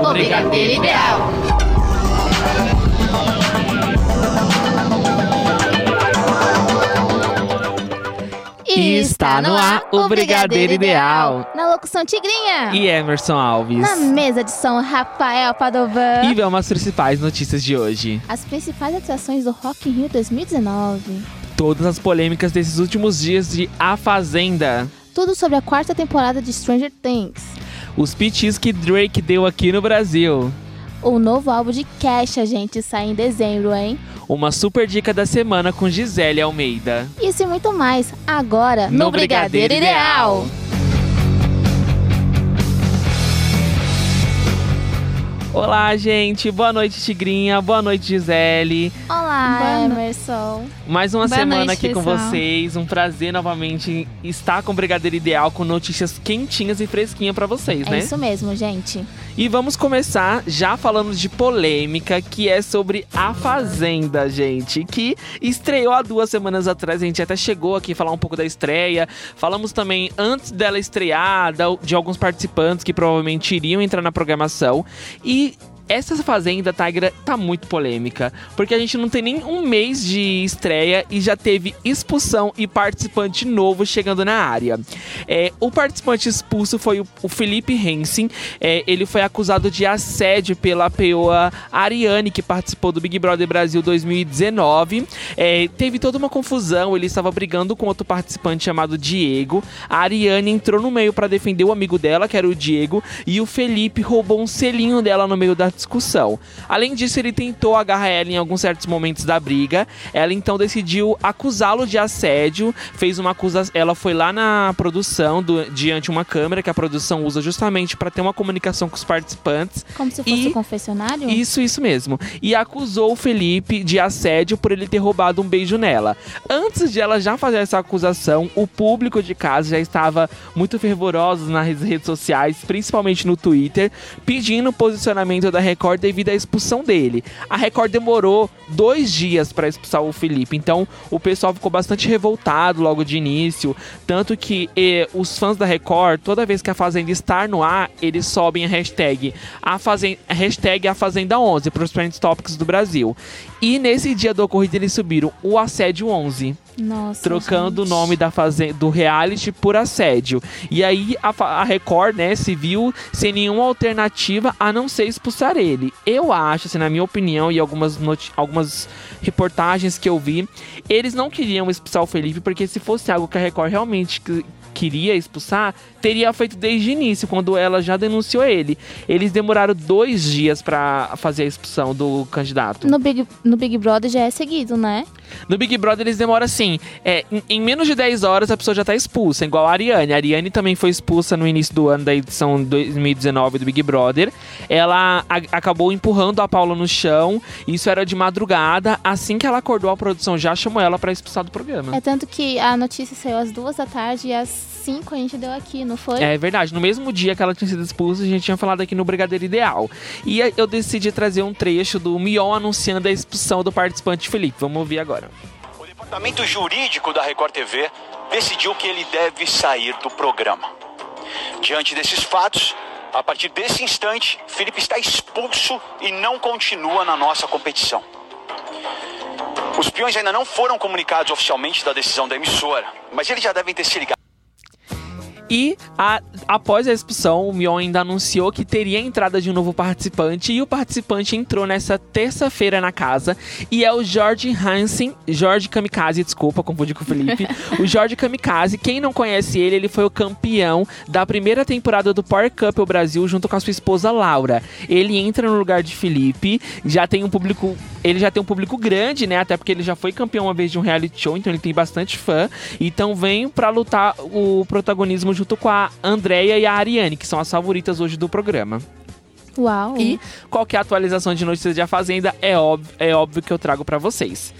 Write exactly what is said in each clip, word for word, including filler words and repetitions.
O Brigadeiro Ideal. Está no ar o Brigadeiro, Brigadeiro Ideal. Ideal. Na locução Tigrinha. E Emerson Alves. Na mesa de som Rafael Padovan. E vamos às principais notícias de hoje. As principais atrações do Rock in Rio dois mil e dezenove. Todas as polêmicas desses últimos dias de A Fazenda. Tudo sobre a quarta temporada de Stranger Things. Os pitis que Drake deu aqui no Brasil. O novo álbum de Kesha, gente, sai em dezembro, hein? Uma super dica da semana com Gisele Almeida. Isso e muito mais, agora no, no Brigadeiro, Brigadeiro Ideal. Olá, gente. Boa noite, Tigrinha. Boa noite, Gisele. Olá, Emerson. Mais uma Boa semana noite, aqui pessoal. com vocês. Um prazer novamente estar com o Brigadeiro Ideal, com notícias quentinhas e fresquinhas pra vocês, é né? É isso mesmo, gente. E vamos começar já falando de polêmica, que é sobre A Fazenda, gente, que estreou há duas semanas atrás. A gente até chegou aqui a falar um pouco da estreia. Falamos também, antes dela estrear, de alguns participantes que provavelmente iriam entrar na programação. E E essa Fazenda, Tigra, tá muito polêmica. Porque a gente não tem nem um mês de estreia e já teve expulsão e participante novo chegando na área. É, o participante expulso foi o, o Felipe Hansen. É, ele foi acusado de assédio pela P O A Ariane, que participou do Big Brother Brasil dois mil e dezenove. É, teve toda uma confusão, ele estava brigando com outro participante chamado Diego. A Ariane entrou no meio para defender o amigo dela, que era o Diego. E o Felipe roubou um selinho dela no meio da discussão. Além disso, ele tentou agarrar ela em alguns certos momentos da briga. Ela então decidiu acusá-lo de assédio, fez uma acusação. Ela foi lá na produção do, diante de uma câmera que a produção usa justamente para ter uma comunicação com os participantes. Como se fosse e, um confessionário? Isso, isso mesmo. E acusou o Felipe de assédio por ele ter roubado um beijo nela. Antes de ela já fazer essa acusação, o público de casa já estava muito fervoroso nas redes sociais, principalmente no Twitter, pedindo posicionamento da da Record devido à expulsão dele. A Record demorou dois dias para expulsar o Felipe, então o pessoal ficou bastante revoltado logo de início, tanto que eh, os fãs da Record, toda vez que a Fazenda está no ar, eles sobem a hashtag a Fazenda, hashtag a Fazenda onze para os Trend Topics do Brasil. E nesse dia do ocorrido eles subiram o Assédio onze. Nossa, trocando gente. o nome da fazenda, do reality por assédio. E aí a, a Record, né, se viu sem nenhuma alternativa a não ser expulsar ele. Eu acho, assim, na minha opinião e algumas, noti- algumas reportagens que eu vi, eles não queriam expulsar o Felipe, porque se fosse algo que a Record realmente c- queria expulsar, teria feito desde o início, quando ela já denunciou ele. Eles demoraram dois dias pra fazer a expulsão do candidato. No Big, no Big Brother já é seguido, né? No Big Brother eles demoram assim, é, em, em menos de dez horas a pessoa já tá expulsa, igual a Ariane. A Ariane também foi expulsa no início do ano da edição dois mil e dezenove do Big Brother. Ela a, acabou empurrando a Paula no chão, isso era de madrugada. Assim que ela acordou, a produção já chamou ela pra expulsar do programa. É tanto que a notícia saiu às duas da tarde e às cinco a gente deu aqui, não foi? É verdade, no mesmo dia que ela tinha sido expulsa, a gente tinha falado aqui no Brigadeiro Ideal. E eu decidi trazer um trecho do Mion anunciando a expulsão do participante Felipe. Vamos ouvir agora. O departamento jurídico da Record T V decidiu que ele deve sair do programa. Diante desses fatos, a partir desse instante, Felipe está expulso e não continua na nossa competição. Os peões ainda não foram comunicados oficialmente da decisão da emissora, mas eles já devem ter se ligado. E a, após a expulsão, o Mion ainda anunciou que teria a entrada de um novo participante. E o participante entrou nessa terça-feira na casa. E é o Jorge Hansen, Jorge Kamikaze, desculpa, confundi com o Felipe. O Jorge Kamikaze, quem não conhece ele, ele foi o campeão da primeira temporada do Power Couple Brasil, junto com a sua esposa Laura. Ele entra no lugar de Felipe, já tem um público, ele já tem um público grande, né? Até porque ele já foi campeão uma vez de um reality show, então ele tem bastante fã. Então vem pra lutar o protagonismo junto com a Andrea e a Ariane, que são as favoritas hoje do programa. Uau! E qualquer atualização de notícias de A Fazenda é óbvio, é óbvio que eu trago pra vocês.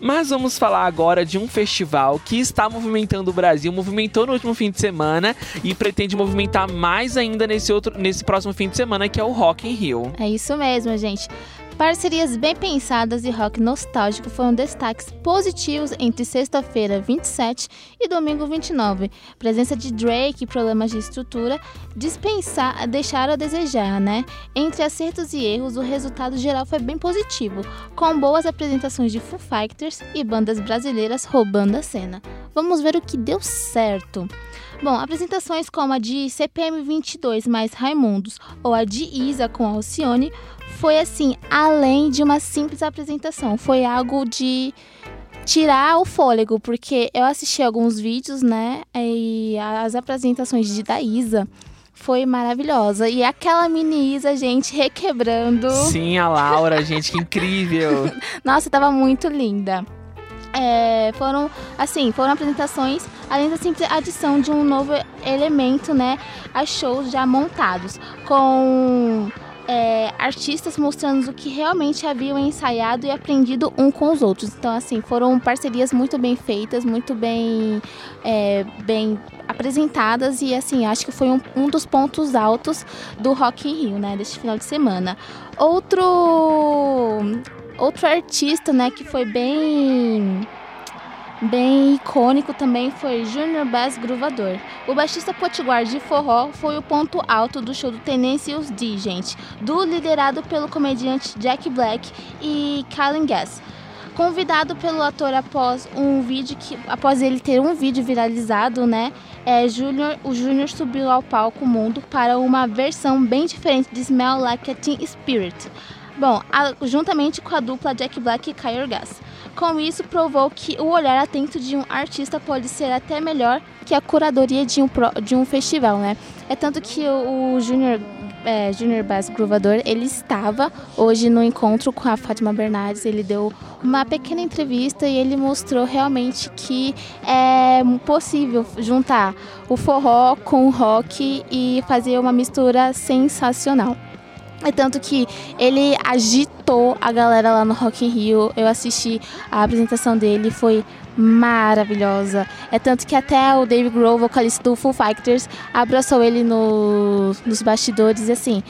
Mas vamos falar agora de um festival que está movimentando o Brasil, movimentou no último fim de semana e pretende movimentar mais ainda nesse, outro, nesse próximo fim de semana, que é o Rock in Rio. É isso mesmo, gente. Parcerias bem pensadas e rock nostálgico foram destaques positivos entre sexta-feira vinte e sete e domingo vinte e nove. Presença de Drake e problemas de estrutura dispensar, deixaram a desejar, né? Entre acertos e erros, o resultado geral foi bem positivo, com boas apresentações de Foo Fighters e bandas brasileiras roubando a cena. Vamos ver o que deu certo. Bom, apresentações como a de C P M vinte e dois mais Raimundos ou a de Isa com Alcione foi assim, além de uma simples apresentação, foi algo de tirar o fôlego, porque eu assisti alguns vídeos, né, e as apresentações de, da Isa foi maravilhosa. E aquela mini Isa, gente, requebrando. Sim, a Laura, gente, que incrível. Nossa, tava muito linda. É, foram, assim, foram apresentações, além da simples adição de um novo elemento, né, a shows já montados, com é, artistas mostrando o que realmente haviam ensaiado e aprendido um com os outros. Então, assim, foram parcerias muito bem feitas, muito bem, é, bem apresentadas e, assim, acho que foi um, um dos pontos altos do Rock in Rio, né, deste final de semana. Outro... Outro artista, né, que foi bem, bem icônico também foi Junior Bass Groovador. O baixista potiguar de forró foi o ponto alto do show do Tenacious D, gente, do liderado pelo comediante Jack Black e Colin Gass. Convidado pelo ator após um vídeo que, após ele ter um vídeo viralizado, né, é, Junior, o Junior subiu ao palco mundo para uma versão bem diferente de Smell Like a Teen Spirit. Bom, a, juntamente com a dupla Jack Black e Kyle Gass. Com isso, provou que o olhar atento de um artista pode ser até melhor que a curadoria de um, pro, de um festival, né? É tanto que o, o Junior, é, Junior Bass Groovador, ele estava hoje no encontro com a Fátima Bernardes, ele deu uma pequena entrevista e ele mostrou realmente que é possível juntar o forró com o rock e fazer uma mistura sensacional. É tanto que ele agitou a galera lá no Rock in Rio. Eu assisti a apresentação dele, foi maravilhosa. É tanto que até o Dave Grohl, vocalista do Foo Fighters, abraçou ele no, nos bastidores. E assim,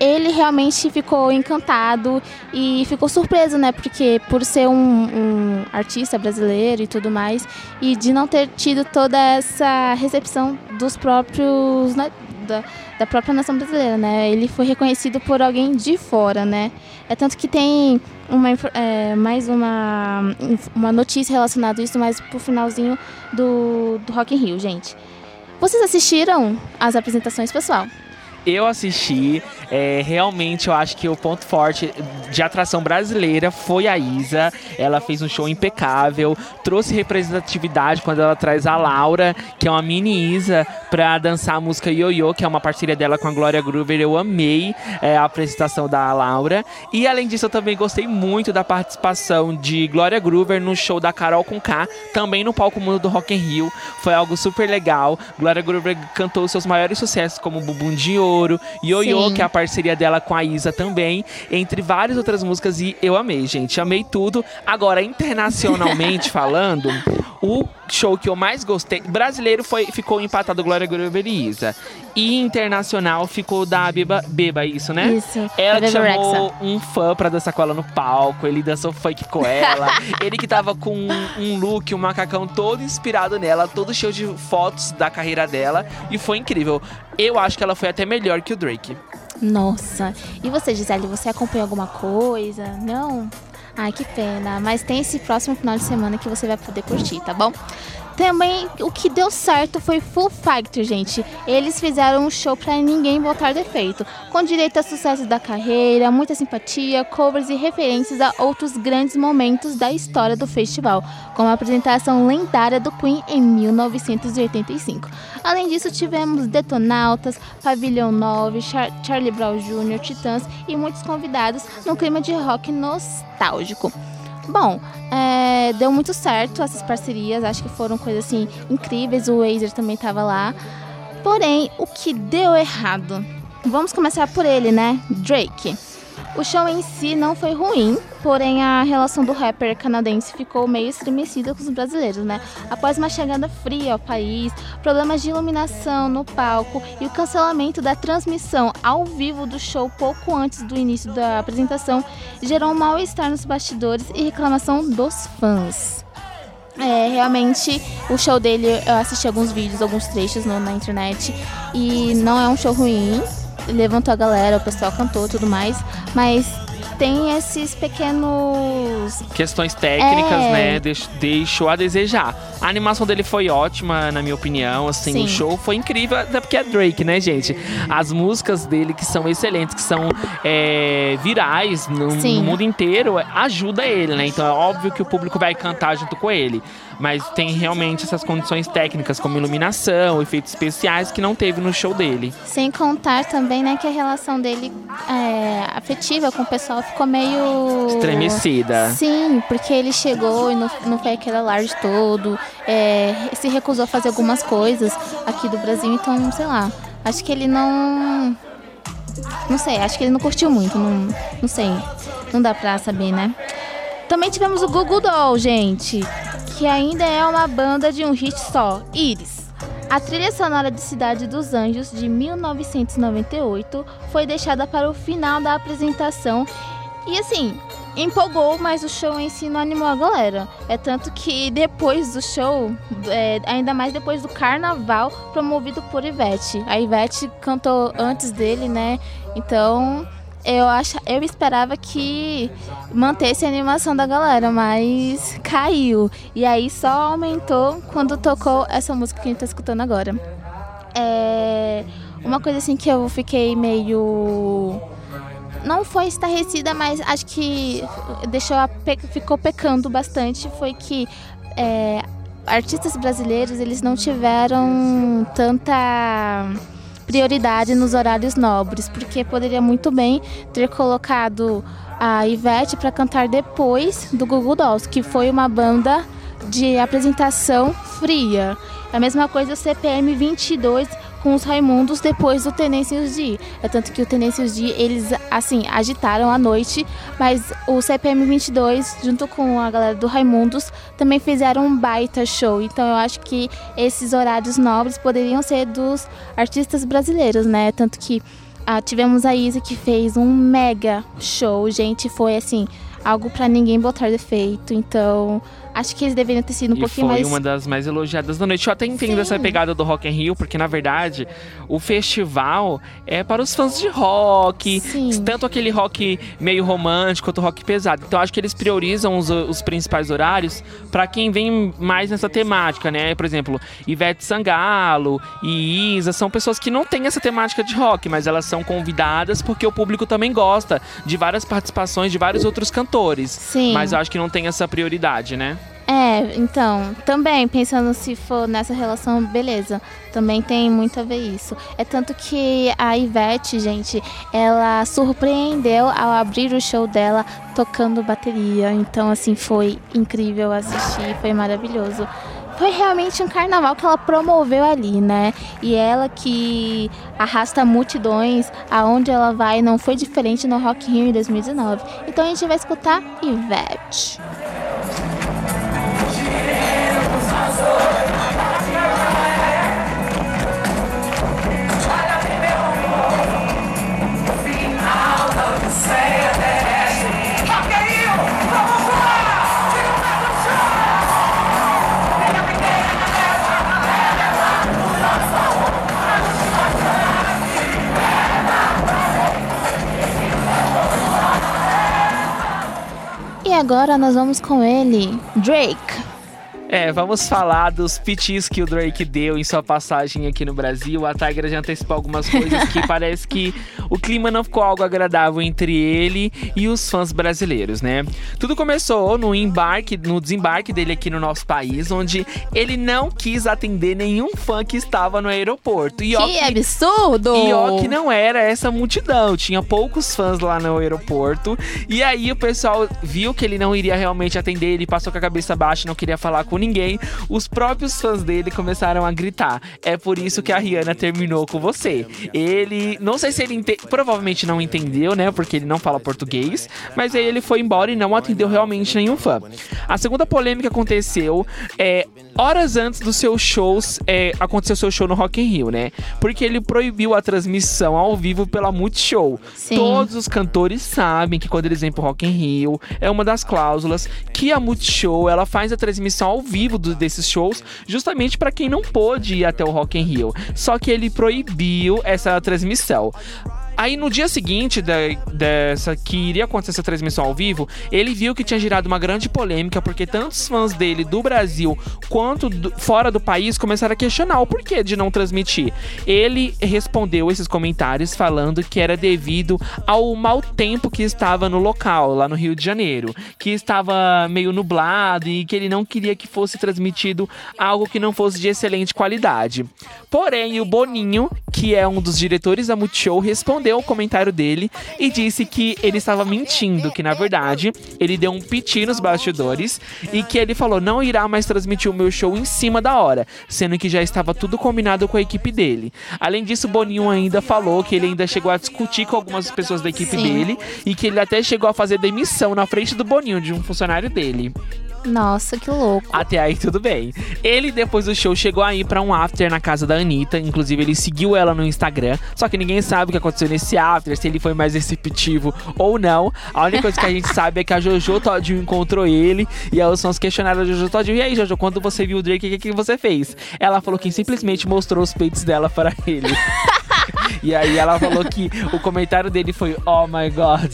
ele realmente ficou encantado e ficou surpreso, né? Porque por ser um, um artista brasileiro e tudo mais, e de não ter tido toda essa recepção dos próprios... Né, Da, da própria nação brasileira, né? Ele foi reconhecido por alguém de fora, né? É tanto que tem uma, é, mais uma, uma notícia relacionada a isso, mas pro finalzinho do, do Rock in Rio, gente. Vocês assistiram as apresentações, pessoal? Eu assisti, é, realmente eu acho que o ponto forte de atração brasileira foi a Isa. Ela fez um show impecável, trouxe representatividade quando ela traz a Laura, que é uma mini Isa, pra dançar a música Yo-Yo, que é uma parceria dela com a Gloria Groover. Eu amei é, a apresentação da Laura. E além disso, eu também gostei muito da participação de Gloria Groover no show da Carol Conká, também no palco mundo do Rock in Rio. Foi algo super legal. Gloria Groover cantou seus maiores sucessos, como Bumbum de Ouro, Yo-Yo, que é a parceria dela com a Isa também, entre várias outras músicas, e eu amei, gente, amei tudo. Agora, internacionalmente falando, o show que eu mais gostei, brasileiro, foi, ficou empatado Gloria Groover e Isa, e internacional ficou da Beba, Beba isso, né? Isso. Ela chamou um fã pra dançar com ela no palco, ele dançou funk com ela, ele que tava com um look, um macacão todo inspirado nela, todo cheio de fotos da carreira dela, e foi incrível. Eu acho que ela foi até melhor Melhor que o Drake. Nossa. E você, Gisele, você acompanha alguma coisa? Não? Ai, que pena. Mas tem esse próximo final de semana que você vai poder curtir, tá bom? Também, o que deu certo foi Foo Fighters, gente. Eles fizeram um show pra ninguém botar defeito, com direito a sucessos da carreira, muita simpatia, covers e referências a outros grandes momentos da história do festival, como a apresentação lendária do Queen em mil novecentos e oitenta e cinco. Além disso, tivemos Detonautas, Pavilhão nove, Char- Charlie Brown Júnior, Titãs e muitos convidados num clima de rock nostálgico. Bom, é, deu muito certo essas parcerias, acho que foram coisas assim incríveis, o Wazer também estava lá. Porém, o que deu errado? Vamos começar por ele, né? Drake. O show em si não foi ruim, Porém, a relação do rapper canadense ficou meio estremecida com os brasileiros, né? Após uma chegada fria ao país, problemas de iluminação no palco e o cancelamento da transmissão ao vivo do show pouco antes do início da apresentação, gerou um mal-estar nos bastidores e reclamação dos fãs. É, realmente, o show dele, eu assisti alguns vídeos, alguns trechos no, na internet, e não é um show ruim, levantou a galera, o pessoal cantou e tudo mais, mas tem esses pequenos... Questões técnicas, é... né, Deix- deixou a desejar. A animação dele foi ótima, na minha opinião, assim, Sim. o show foi incrível, até porque é Drake, né, gente? As músicas dele, que são excelentes, que são é, virais no, no mundo inteiro, ajuda ele, né? Então é óbvio que o público vai cantar junto com ele. Mas tem realmente essas condições técnicas, como iluminação, efeitos especiais, que não teve no show dele. Sem contar também, né, que a relação dele é, afetiva com o pessoal ficou meio... estremecida. Sim, porque ele chegou e não, não foi aquele alarde todo, é, se recusou a fazer algumas coisas aqui do Brasil, então, sei lá, acho que ele não... Não sei, acho que ele não curtiu muito, não, não sei, não dá pra saber, né? Também tivemos o Goo Goo Dolls, gente, que ainda é uma banda de um hit só, Iris. A trilha sonora de Cidade dos Anjos, de mil novecentos e noventa e oito, foi deixada para o final da apresentação e, assim, empolgou, mas o show em si não animou a galera. É tanto que depois do show, é, ainda mais depois do carnaval promovido por Ivete. A Ivete cantou antes dele, né? Então... Eu, ach... eu esperava que mantesse a animação da galera, mas caiu. E aí só aumentou quando tocou essa música que a gente tá escutando agora. É... Uma coisa assim que eu fiquei meio... Não foi estarrecida, mas acho que deixou a pe... ficou pecando bastante. Foi que é... artistas brasileiros, eles não tiveram tanta... prioridade nos horários nobres, porque poderia muito bem ter colocado a Ivete para cantar depois do Goo Goo Dolls, que foi uma banda de apresentação fria. A mesma coisa o C P M vinte e dois com os Raimundos depois do Tenacious D. É tanto que o Tenacious D, eles assim, agitaram a noite, mas o C P M vinte e dois, junto com a galera do Raimundos, também fizeram um baita show. Então eu acho que esses horários nobres poderiam ser dos artistas brasileiros, né? Tanto que ah, tivemos a Isa, que fez um mega show, gente, foi assim... algo pra ninguém botar defeito, então acho que eles deveriam ter sido um e pouquinho mais... E foi uma das mais elogiadas da noite. Eu até entendo Sim. essa pegada do Rock in Rio, porque na verdade o festival é para os fãs de rock, Sim. tanto aquele rock meio romântico quanto rock pesado. Então acho que eles priorizam os, os principais horários pra quem vem mais nessa temática, né? Por exemplo, Ivete Sangalo e Isa são pessoas que não têm essa temática de rock, mas elas são convidadas porque o público também gosta de várias participações de vários outros cantores. Sim. Mas eu acho que não tem essa prioridade, né? É, então, também, pensando se for nessa relação, beleza, também tem muito a ver isso. É tanto que a Ivete, gente, ela surpreendeu ao abrir o show dela tocando bateria. Então, assim, foi incrível assistir, foi maravilhoso. Foi realmente um carnaval que ela promoveu ali, né? E ela que arrasta multidões aonde ela vai, não foi diferente no Rock in Rio em dois mil e dezenove. Então a gente vai escutar Ivete. Agora nós vamos com ele, Drake. É, vamos falar dos pitis que o Drake deu em sua passagem aqui no Brasil. A Tigra já antecipou algumas coisas que parece que o clima não ficou algo agradável entre ele e os fãs brasileiros, né? Tudo começou no embarque, no desembarque dele aqui no nosso país, onde ele não quis atender nenhum fã que estava no aeroporto. E que, que absurdo! E ó que não era essa multidão, tinha poucos fãs lá no aeroporto. E aí o pessoal viu que ele não iria realmente atender, ele passou com a cabeça baixa e não queria falar com como ninguém, os próprios fãs dele começaram a gritar: é por isso que a Rihanna terminou com você. Ele, não sei se ele, ente... provavelmente não entendeu, né, porque ele não fala português, mas aí ele foi embora e não atendeu realmente nenhum fã. A segunda polêmica aconteceu é, horas antes dos seus shows, é, aconteceu seu show no Rock in Rio, né, porque ele proibiu a transmissão ao vivo pela Multishow. Sim. Todos os cantores sabem que quando eles vêm pro Rock in Rio, é uma das cláusulas que a Multishow, ela faz a transmissão ao vivo do, desses shows, justamente pra quem não pôde ir até o Rock in Rio. Só que ele proibiu essa transmissão. Aí no dia seguinte da, dessa, que iria acontecer essa transmissão ao vivo, ele viu que tinha gerado uma grande polêmica, porque tantos fãs dele do Brasil quanto do, fora do país começaram a questionar o porquê de não transmitir. Ele respondeu esses comentários falando que era devido ao mau tempo que estava no local, lá no Rio de Janeiro, que estava meio nublado e que ele não queria que fosse transmitido algo que não fosse de excelente qualidade. Porém, o Boninho, que é um dos diretores da Multishow, respondeu o comentário dele e disse que ele estava mentindo, que na verdade ele deu um piti nos bastidores e que ele falou: não irá mais transmitir o meu show em cima da hora, sendo que já estava tudo combinado com a equipe dele. Além disso, o Boninho ainda falou que ele ainda chegou a discutir com algumas pessoas da equipe Sim. dele e que ele até chegou a fazer demissão na frente do Boninho, de um funcionário dele. Nossa, que louco. Até aí tudo bem. Ele, depois do show, chegou a ir pra um after na casa da Anitta. Inclusive, ele seguiu ela no Instagram. Só que ninguém sabe o que aconteceu nesse after, se ele foi mais receptivo ou não. A única coisa que a gente sabe é que a Jojo Todinho encontrou ele. E aí os fãs questionaram a Jojo Todinho: e aí, Jojo, quando você viu o Drake, o que, que você fez? Ela falou que simplesmente mostrou os peitos dela para ele. E aí ela falou que o comentário dele foi: oh my God.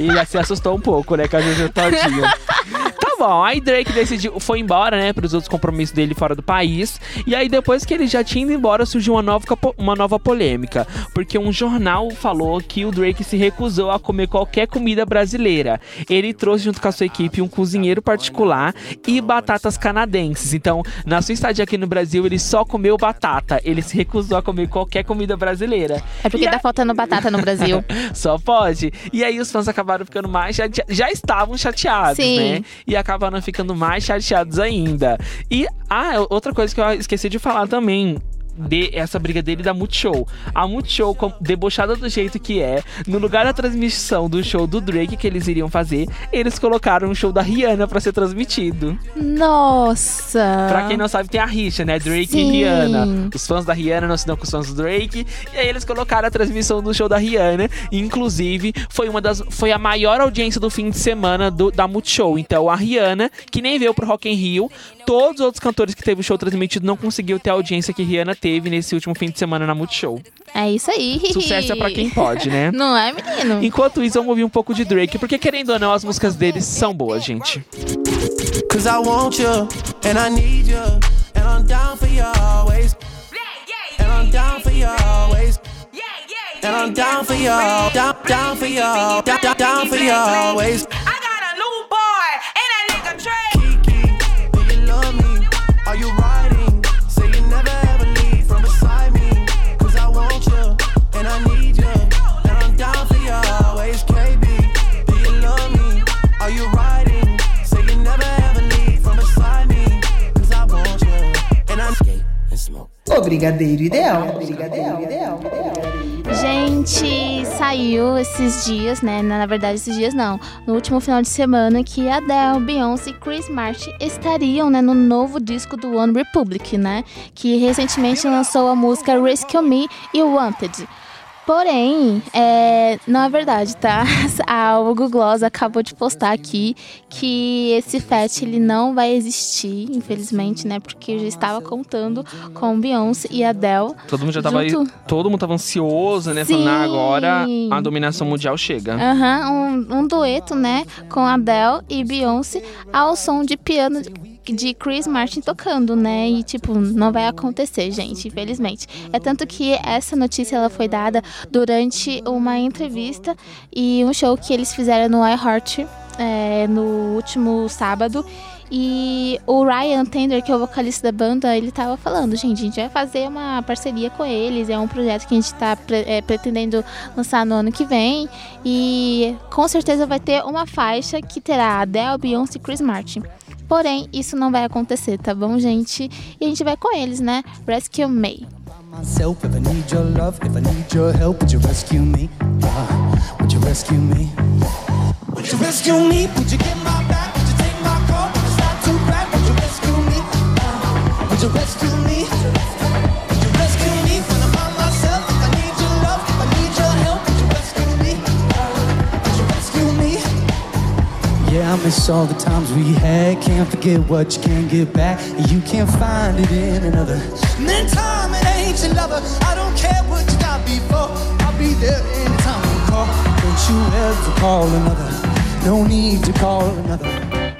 E já se assustou um pouco, né, com a Jojo Todinho. Bom, aí Drake decidiu, foi embora, né, para os outros compromissos dele fora do país. E aí, depois que ele já tinha ido embora, surgiu uma nova, uma nova polêmica, porque um jornal falou que o Drake se recusou a comer qualquer comida brasileira. Ele trouxe junto com a sua equipe um cozinheiro particular e batatas canadenses. Então, na sua estadia aqui no Brasil, ele só comeu batata. Ele se recusou a comer qualquer comida brasileira. É porque e tá aí... faltando batata no Brasil. Só pode. E aí, os fãs acabaram ficando mais chateados. Já estavam chateados, Sim. né? E a acabaram ficando mais chateados ainda. E, ah, outra coisa que eu esqueci de falar também, de essa briga dele da Multishow. A Multishow, debochada do jeito que é, no lugar da transmissão do show do Drake que eles iriam fazer, eles colocaram um show da Rihanna pra ser transmitido. Nossa! Pra quem não sabe, tem a rixa, né? Drake Sim. e Rihanna. Os fãs da Rihanna não se dão com os fãs do Drake, e aí eles colocaram a transmissão do show da Rihanna. Inclusive, foi, uma das, foi a maior audiência do fim de semana do, da Multishow. Então, a Rihanna, que nem veio pro Rock in Rio, todos os outros cantores que teve o show transmitido não conseguiu ter a audiência que Rihanna teve nesse último fim de semana na Multishow. É isso aí. Sucesso é pra quem pode, né? Não é, menino? Enquanto isso, vamos ouvir um pouco de Drake, porque querendo ou não, as músicas dele são boas, gente. Cause I want you, and I need you, and I'm down for you always. And I'm down for you always. And I'm down for you, down, down for you, down, down for you always. O Brigadeiro Ideal. Brigadeiro Ideal. Gente, saiu esses dias, né? Na verdade, esses dias não. No último final de semana que Adele, Beyoncé e Chris Martin estariam, né, no novo disco do One Republic, né? Que recentemente lançou a música Rescue Me e Wanted. Porém, é, não é verdade, tá? A Google Gloss acabou de postar aqui que esse feat, ele não vai existir, infelizmente, né? Porque eu já estava contando com Beyoncé e Adele. Todo mundo já estava junto... aí, todo mundo tava ansioso, né? Sim. Falando, ah, agora a dominação mundial chega. Aham, uhum, um, um dueto, né? Com Adele e Beyoncé ao som de piano... de Chris Martin tocando, né? E tipo, não vai acontecer, gente, infelizmente. É tanto que essa notícia ela foi dada durante uma entrevista e um show que eles fizeram no iHeart é, no último sábado. E o Ryan Tedder, que é o vocalista da banda, ele tava falando: gente, a gente vai fazer uma parceria com eles, é um projeto que a gente tá pre- é, pretendendo lançar no ano que vem, e com certeza vai ter uma faixa que terá Adele, Beyoncé e Chris Martin. Porém, isso não vai acontecer, tá bom, gente? E a gente vai com eles, né? Rescue Me. I miss all the times we had. Can't forget what you can't get back. You can't find it in another. Man, time it ain't your lover. I don't care what you got before. I'll be there anytime you call. Don't you ever call another. No need to call another.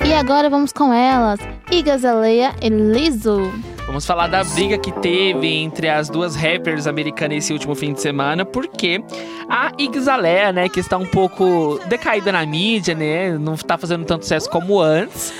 E agora vamos com elas, Iggy Azalea e Lizzo. Vamos falar da briga que teve entre as duas rappers americanas esse último fim de semana, porque a Iggy Azalea, né, que está um pouco decaída na mídia, né, não está fazendo tanto sucesso como antes,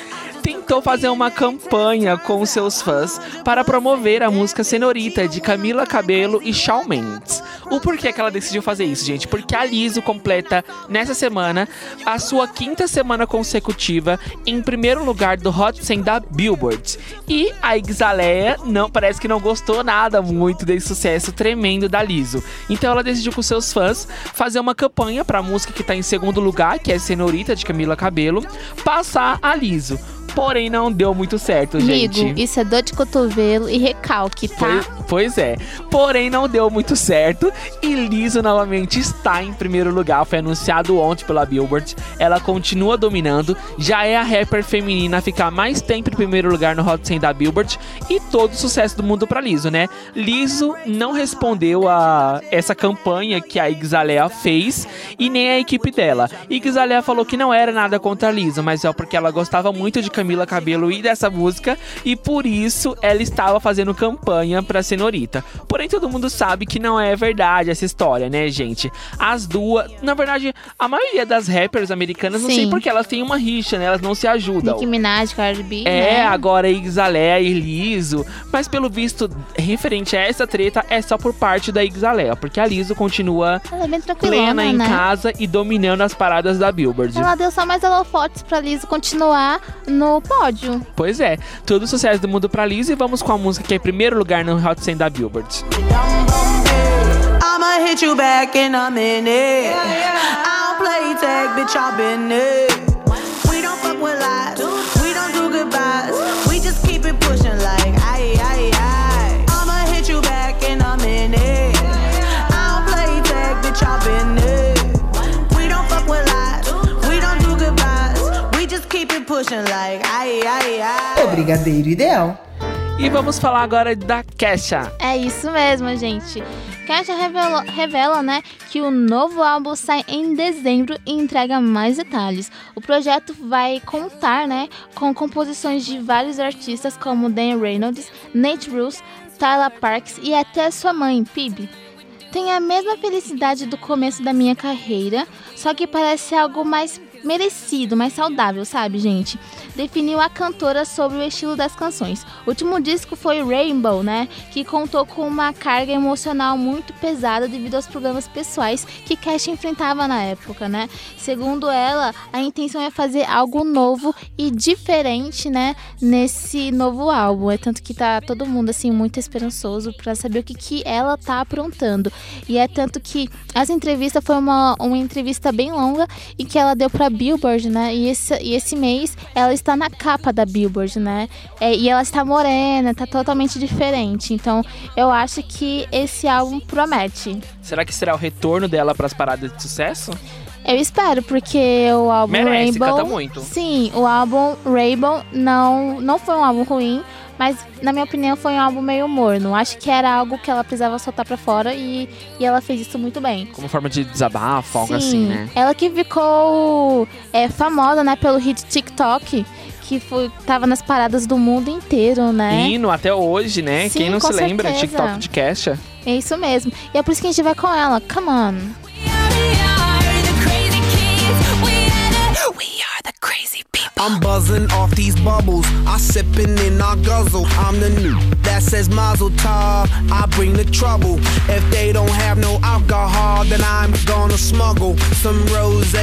tentou fazer uma campanha com seus fãs para promover a música Señorita, de Camila Cabello e Shawn Mendes. O porquê que ela decidiu fazer isso, gente? Porque a Lizzo completa, nessa semana, a sua quinta semana consecutiva em primeiro lugar do Hot cem da Billboard. E a Iggy Azalea não, parece que não gostou nada muito desse sucesso tremendo da Lizzo. Então ela decidiu com seus fãs fazer uma campanha para a música que está em segundo lugar, que é Señorita, de Camila Cabello, passar a Lizzo. Porém, não deu muito certo, amigo, gente. Amigo, isso é dor de cotovelo e recalque, tá? Pois, pois é. Porém, não deu muito certo. E Lizzo novamente está em primeiro lugar. Foi anunciado ontem pela Billboard. Ela continua dominando. Já é a rapper feminina a ficar mais tempo em primeiro lugar no Hot cem da Billboard. E todo o sucesso do mundo pra Lizzo, né? Lizzo não respondeu a essa campanha que a Iggy Azalea fez. E nem a equipe dela. Iggy Azalea falou que não era nada contra a Lizzo. Mas é porque ela gostava muito de Camila Cabello e dessa música, e por isso ela estava fazendo campanha pra Señorita. Porém, todo mundo sabe que não é verdade essa história, né, gente? As duas, na verdade, a maioria das rappers americanas, Sim. não sei porque elas têm uma rixa, né? Elas não se ajudam. Nicki Minaj, Cardi B, É, né? agora Iggy Azalea e Lizzo, mas pelo visto, referente a essa treta, é só por parte da Iggy Azalea, porque a Lizzo continua é plena em né? casa e dominando as paradas da Billboard. Ela deu só mais holofotes pra Lizzo continuar no pódio. Pois é, todo o sucesso do mundo pra Lizzo, e vamos com a música que é em primeiro lugar no Hot cem da Billboard. I'ma hit you back in a minute. I'll play tag, bitch, I've been it. We don't fuck with lies. We don't do goodbyes. We just keep it pushing like aye, aye, aye. I'ma hit you back in a minute. I'll play tag, bitch, I've been it. We don't fuck with lies. We don't do goodbyes. We just keep it pushing like ai, ai, ai. O Brigadeiro Ideal. E vamos falar agora da Kesha. É isso mesmo, gente. Kesha revelou, revela, né, que o novo álbum sai em dezembro e entrega mais detalhes. O projeto vai contar, né, com composições de vários artistas como Dan Reynolds, Nate Russ, Tyler Parks e até sua mãe, Phoebe. Tem a mesma felicidade do começo da minha carreira, só que parece algo mais merecido, mais saudável, sabe, gente? Definiu a cantora sobre o estilo das canções. O último disco foi Rainbow, né? Que contou com uma carga emocional muito pesada devido aos problemas pessoais que Kesha enfrentava na época, né? Segundo ela, a intenção é fazer algo novo e diferente, né? Nesse novo álbum. É tanto que tá todo mundo, assim, muito esperançoso pra saber o que, que ela tá aprontando. E é tanto que essa entrevista foi uma, uma entrevista bem longa e que ela deu pra Billboard, né? E esse, e esse mês ela está na capa da Billboard, né? É, e ela está morena, tá totalmente diferente. Então, eu acho que esse álbum promete. Será que será o retorno dela para as paradas de sucesso? Eu espero, porque o álbum Merece, Rainbow... canta muito. Sim, o álbum Rainbow não, não foi um álbum ruim, mas, na minha opinião, foi um álbum meio morno. Acho que era algo que ela precisava soltar pra fora e, e ela fez isso muito bem. Como forma de desabafo, algo assim, né? Ela que ficou é, famosa, né, pelo hit TikTok, que foi, tava nas paradas do mundo inteiro, né? Hino até hoje, né? Sim, quem não se certeza. Lembra, TikTok de Kesha. É isso mesmo. E é por isso que a gente vai com ela. Come on! I'm buzzing off these bubbles, I sippin' and I guzzle. I'm the new, that says mazel tov, I bring the trouble. If they don't have no alcohol, then I'm gonna smuggle some rosé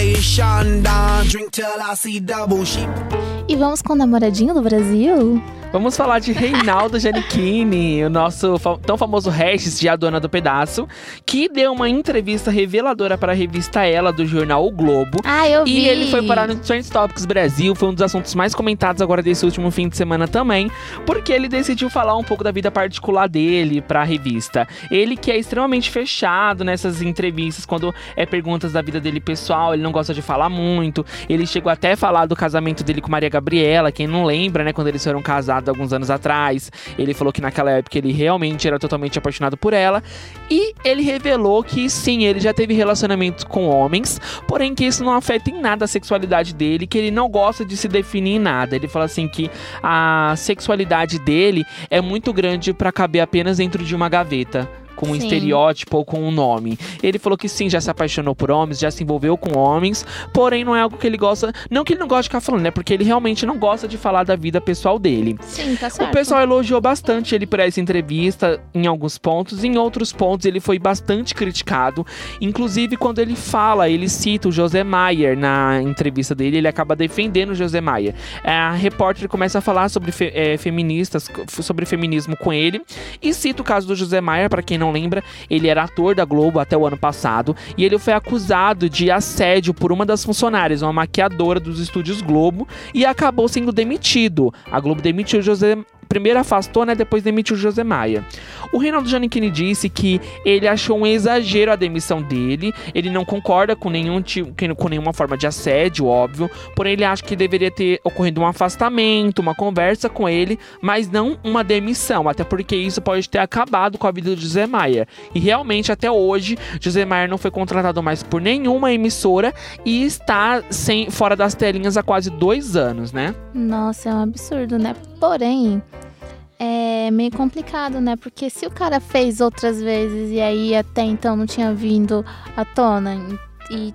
E vamos com o namoradinho do Brasil? Vamos falar de Reinaldo Giannichini, o nosso fa- tão famoso Regis de A Dona do Pedaço, que deu uma entrevista reveladora para a revista Ela, do jornal O Globo. Ah, eu e vi! E ele foi parar no Trend Topics Brasil, foi um dos assuntos mais comentados agora desse último fim de semana também, porque ele decidiu falar um pouco da vida particular dele para a revista. Ele que é extremamente fechado nessas entrevistas, quando é perguntas da vida dele pessoal, ele não gosta de falar muito. Ele chegou até a falar do casamento dele com Maria Gabriela, quem não lembra, né, quando eles foram casados alguns anos atrás. Ele falou que naquela época ele realmente era totalmente apaixonado por ela. E ele revelou que sim, ele já teve relacionamento com homens, porém que isso não afeta em nada a sexualidade dele, que ele não gosta de se definir em nada. Ele fala assim que a sexualidade dele é muito grande para caber apenas dentro de uma gaveta, com um sim. estereótipo ou com um nome. Ele falou que sim, já se apaixonou por homens, já se envolveu com homens, porém não é algo que ele gosta, não que ele não gosta de ficar falando, né? Porque ele realmente não gosta de falar da vida pessoal dele. Sim, tá certo. O pessoal elogiou bastante ele por essa entrevista em alguns pontos, em outros pontos ele foi bastante criticado, inclusive quando ele fala, ele cita o José Maier na entrevista dele, ele acaba defendendo o José Maier. A repórter começa a falar sobre fe- é, feministas, sobre feminismo com ele, e cita o caso do José Maier, pra quem não lembra, ele era ator da Globo até o ano passado, e ele foi acusado de assédio por uma das funcionárias, uma maquiadora dos estúdios Globo, e acabou sendo demitido. A Globo demitiu o José... Primeiro afastou, né? Depois demitiu o José Maia. O Reinaldo Giannichini disse que ele achou um exagero a demissão dele. Ele não concorda com, nenhum tipo, com nenhuma forma de assédio, óbvio. Porém, ele acha que deveria ter ocorrido um afastamento, uma conversa com ele, mas não uma demissão. Até porque isso pode ter acabado com a vida do José Maia. E realmente, até hoje, José Maia não foi contratado mais por nenhuma emissora e está sem, fora das telinhas há quase dois anos, né? Nossa, é um absurdo, né? Porém... é meio complicado, né? Porque se o cara fez outras vezes e aí até então não tinha vindo à tona e, e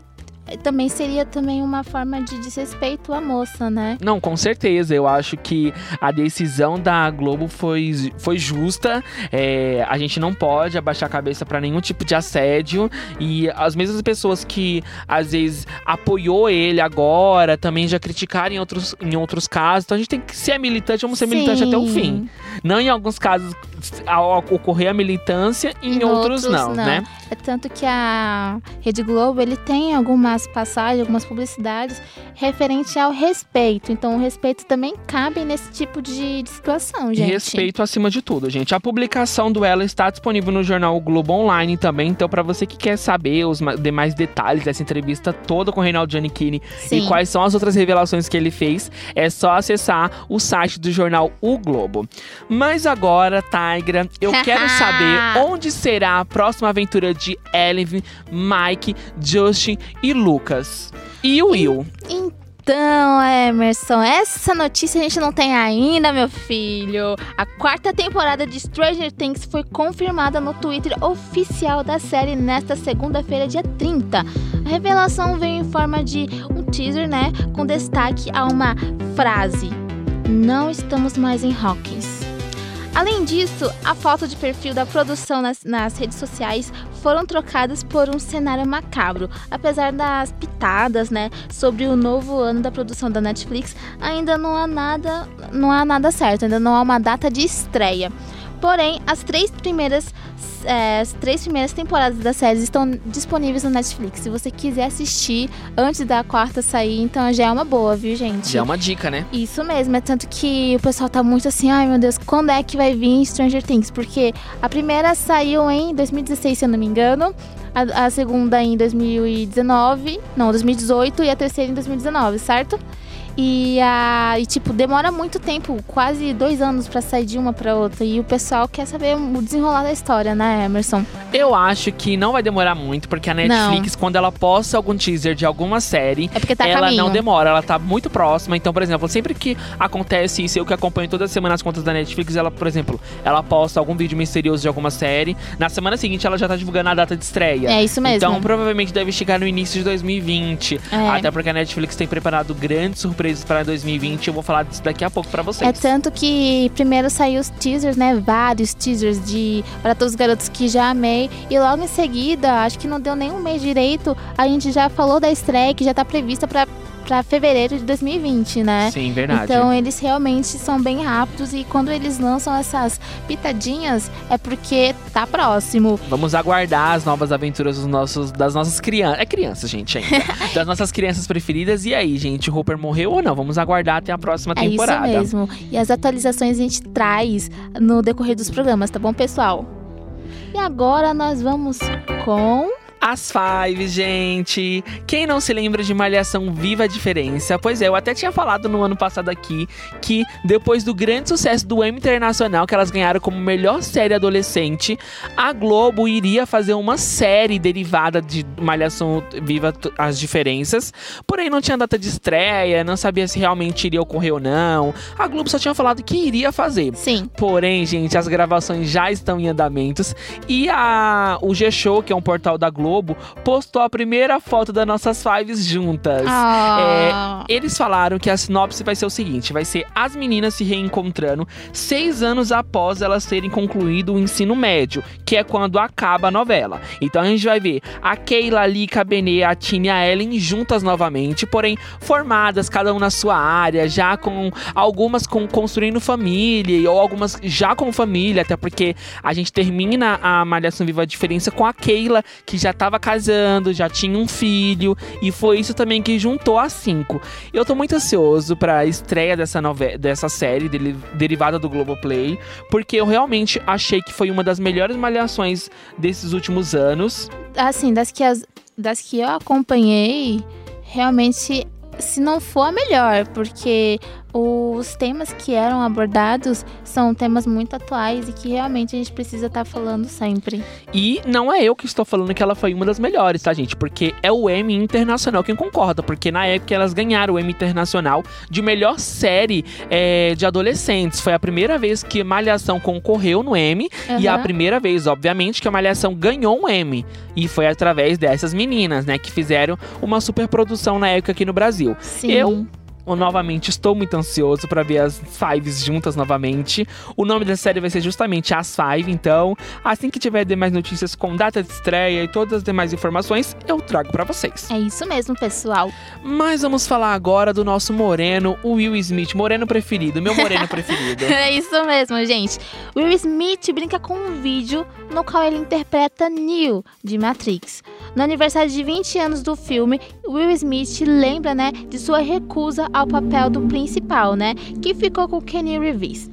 também seria também uma forma de desrespeito à moça, né? Não, com certeza. Eu acho que a decisão da Globo foi, foi justa. É, a gente não pode abaixar a cabeça para nenhum tipo de assédio e as mesmas pessoas que às vezes apoiou ele agora também já criticaram em outros, em outros casos. Então a gente tem que, se é militante, vamos ser Sim. militante até o fim. Não em alguns casos ao ocorrer a militância e em, em outros, outros não, não, né? É tanto que a Rede Globo, ele tem algumas passagens, algumas publicidades referente ao respeito. Então o respeito também cabe nesse tipo de, de situação, gente. Respeito acima de tudo, gente. A publicação do Ela está disponível no jornal O Globo Online também. Então pra você que quer saber os demais detalhes dessa entrevista toda com o Reinaldo Giannichini Sim. e quais são as outras revelações que ele fez, é só acessar o site do jornal O Globo. Mas agora, Tigra, eu quero saber onde será a próxima aventura de Ellen, Mike, Justin e Lucas. E o Will. Então, Emerson, essa notícia a gente não tem ainda, meu filho. A quarta temporada de Stranger Things foi confirmada no Twitter oficial da série nesta segunda-feira, dia trinta. A revelação veio em forma de um teaser, né? Com destaque a uma frase: não estamos mais em Hawkins. Além disso, a foto de perfil da produção nas, nas redes sociais foram trocadas por um cenário macabro. Apesar das pitadas, né, sobre o novo ano da produção da Netflix, ainda não há nada, não há nada certo, ainda não há uma data de estreia. Porém, as três primeiras, é, as três primeiras temporadas da série estão disponíveis no Netflix. Se você quiser assistir antes da quarta sair, então já é uma boa, viu, gente? Já é uma dica, né? Isso mesmo, é tanto que o pessoal tá muito assim, ai meu Deus, quando é que vai vir Stranger Things? Porque a primeira saiu em dois mil e dezesseis, se eu não me engano, a, a segunda em dois mil e dezenove, não, dois mil e dezoito e a terceira em dois mil e dezenove, certo? E, a, e, tipo, demora muito tempo, quase dois anos pra sair de uma pra outra. E o pessoal quer saber o desenrolar da história, né, Emerson? Eu acho que não vai demorar muito, porque a Netflix, não. quando ela posta algum teaser de alguma série, é porque tá ela caminho. Não demora, ela tá muito próxima. Então, por exemplo, sempre que acontece isso, eu que acompanho toda semana as contas da Netflix, ela, por exemplo, ela posta algum vídeo misterioso de alguma série. Na semana seguinte, ela já tá divulgando a data de estreia. É isso mesmo. Então, provavelmente deve chegar no início de dois mil e vinte. É. Até porque a Netflix tem preparado grandes surpresas surpresas para dois mil e vinte. Eu vou falar disso daqui a pouco para vocês. É tanto que primeiro saiu os teasers, né? Vários teasers de Para Todos os Garotos Que Já Amei. E logo em seguida, acho que não deu nem um mês direito, a gente já falou da estreia que já tá prevista para para fevereiro de dois mil e vinte, né? Sim, verdade. Então eles realmente são bem rápidos e quando eles lançam essas pitadinhas é porque tá próximo. Vamos aguardar as novas aventuras dos nossos, das nossas crianças. É criança, gente, ainda. Das nossas crianças preferidas. E aí, gente, o Hopper morreu ou não? Vamos aguardar até a próxima temporada. É isso mesmo. E as atualizações a gente traz no decorrer dos programas, tá bom, pessoal? E agora nós vamos com... As Five, gente! Quem não se lembra de Malhação Viva a Diferença? Pois é, eu até tinha falado no ano passado aqui que depois do grande sucesso do Emmy Internacional, que elas ganharam como melhor série adolescente, a Globo iria fazer uma série derivada de Malhação Viva as Diferenças. Porém, não tinha data de estreia, não sabia se realmente iria ocorrer ou não. A Globo só tinha falado que iria fazer. Sim. Porém, gente, as gravações já estão em andamentos. E a, o G-Show, que é um portal da Globo, postou a primeira foto das nossas fives juntas. Ah. É, eles falaram que a sinopse vai ser o seguinte: vai ser as meninas se reencontrando seis anos após elas terem concluído o ensino médio, que é quando acaba a novela. Então a gente vai ver a Keila, a Lika, a Benê, a Tina e a Ellen juntas novamente, porém formadas, cada um na sua área, já com algumas com, construindo família, ou algumas já com família, até porque a gente termina a Malhação Viva a Diferença com a Keila, que já tá tava casando, já tinha um filho, e foi isso também que juntou as cinco. Eu tô muito ansioso pra estreia dessa, nove- dessa série dele- derivada do Globoplay, porque eu realmente achei que foi uma das melhores malhações desses últimos anos. Assim, das que, as, das que eu acompanhei, realmente, se não for a melhor, porque os temas que eram abordados são temas muito atuais e que realmente a gente precisa estar tá falando sempre. E não é eu que estou falando que ela foi uma das melhores, tá, gente? Porque é o Emmy Internacional quem concorda, porque na época elas ganharam o Emmy Internacional de melhor série é, de adolescentes. Foi a primeira vez que Malhação concorreu no Emmy, uhum. E a primeira vez, obviamente, que a Malhação ganhou um Emmy. E foi através dessas meninas, né, que fizeram uma superprodução na época aqui no Brasil. Sim. Eu... Eu, novamente, estou muito ansioso para ver as Fives juntas novamente. O nome da série vai ser justamente As Five, então assim que tiver demais notícias com data de estreia e todas as demais informações, eu trago para vocês. É isso mesmo, pessoal. Mas vamos falar agora do nosso moreno, o Will Smith, moreno preferido, meu moreno preferido. É isso mesmo, gente. Will Smith brinca com um vídeo no qual ele interpreta Neo, de Matrix. No aniversário de vinte anos do filme, Will Smith lembra, né, de sua recusa ao papel do principal, né, que ficou com Keanu Reeves.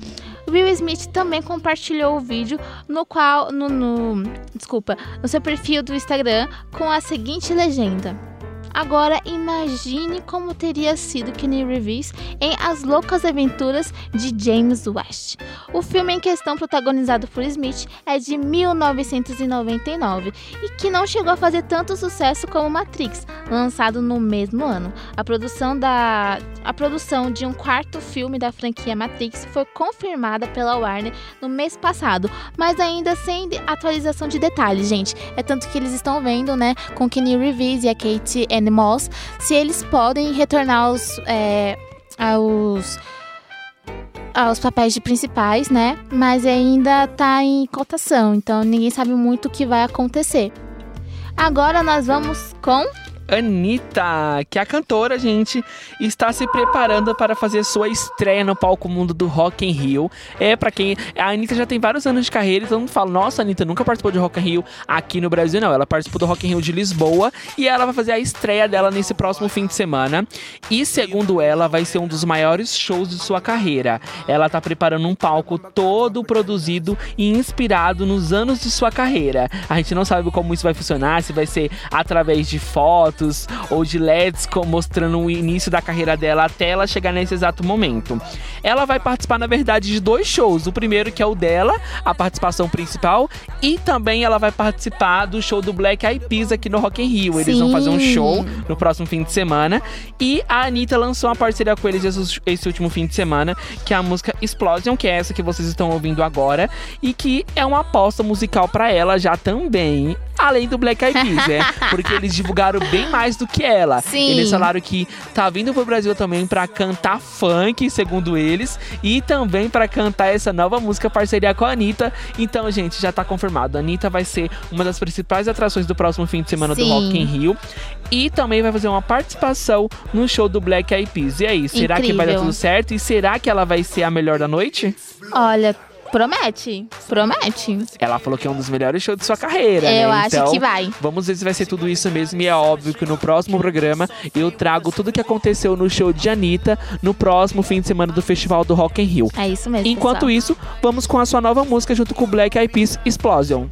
Will Smith também compartilhou o vídeo no qual, no, no, desculpa, no seu perfil do Instagram com a seguinte legenda: agora imagine como teria sido Keanu Reeves em As Loucas Aventuras de James West. O filme em questão, protagonizado por Smith, é de mil novecentos e noventa e nove e que não chegou a fazer tanto sucesso como Matrix, lançado no mesmo ano. A produção, da... a produção de um quarto filme da franquia Matrix foi confirmada pela Warner no mês passado, mas ainda sem atualização de detalhes, gente. É tanto que eles estão vendo, né, com Keanu Reeves e a Kate Animals, se eles podem retornar aos, é, aos, aos papéis de principais, né? Mas ainda tá em cotação, então ninguém sabe muito o que vai acontecer. Agora nós vamos com... Anitta, que a cantora, gente, está se preparando para fazer sua estreia no palco mundo do Rock in Rio. É, pra quem... A Anitta já tem vários anos de carreira e todo mundo fala: nossa, a Anitta nunca participou de Rock in Rio aqui no Brasil, não. Ela participou do Rock in Rio de Lisboa e ela vai fazer a estreia dela nesse próximo fim de semana. E, segundo ela, vai ser um dos maiores shows de sua carreira. Ela tá preparando um palco todo produzido e inspirado nos anos de sua carreira. A gente não sabe como isso vai funcionar, se vai ser através de fotos ou de L E Ds mostrando o início da carreira dela até ela chegar nesse exato momento. Ela vai participar, na verdade, de dois shows. O primeiro, que é o dela, a participação principal, e também ela vai participar do show do Black Eyed Peas aqui no Rock in Rio. Eles Sim. vão fazer um show no próximo fim de semana. E a Anitta lançou uma parceria com eles esse, esse último fim de semana, que é a música Explosion, que é essa que vocês estão ouvindo agora, e que é uma aposta musical pra ela já também. além do Black Eyed Peas, né? Porque eles divulgaram bem mais do que ela. Sim. Eles falaram que tá vindo pro Brasil também pra cantar funk, segundo eles, e também pra cantar essa nova música, parceria com a Anitta. Então, gente, já tá confirmado. A Anitta vai ser uma das principais atrações do próximo fim de semana, sim, do Rock in Rio. E também vai fazer uma participação no show do Black Eyed Peas. E aí, será Incrível. que vai dar tudo certo? E será que ela vai ser a melhor da noite? Olha, promete, promete. Ela falou que é um dos melhores shows de sua carreira, eu né? Eu acho então, que vai. Vamos ver se vai ser tudo isso mesmo. E é óbvio que no próximo programa eu trago tudo o que aconteceu no show de Anitta no próximo fim de semana do Festival do Rock in Rio. É isso mesmo, Enquanto pessoal. isso, vamos com a sua nova música junto com o Black Eyed Peas, Explosion.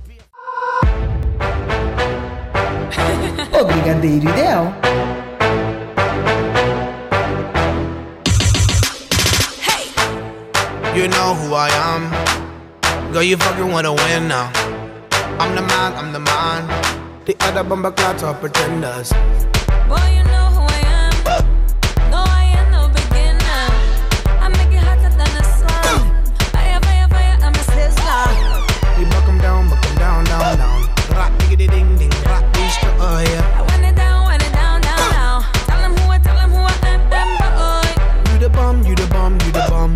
O Brigadeiro Ideal. You know who I am. Girl, you fucking wanna win now. I'm the man, I'm the man. The other bumper clouds are pretenders. Boy, you know who I am. No, I ain't no beginner. I make it hotter than the sun. Fire, fire, fire, I'm a sizzler. You buck em down, buck em down, down, down. Rock, diggity, ding, ding, rock, beach, oh yeah. I want it down, want it down, down, down. Tell em who I, tell em who I am, am, boy. You the bomb, you the bomb, you the bomb.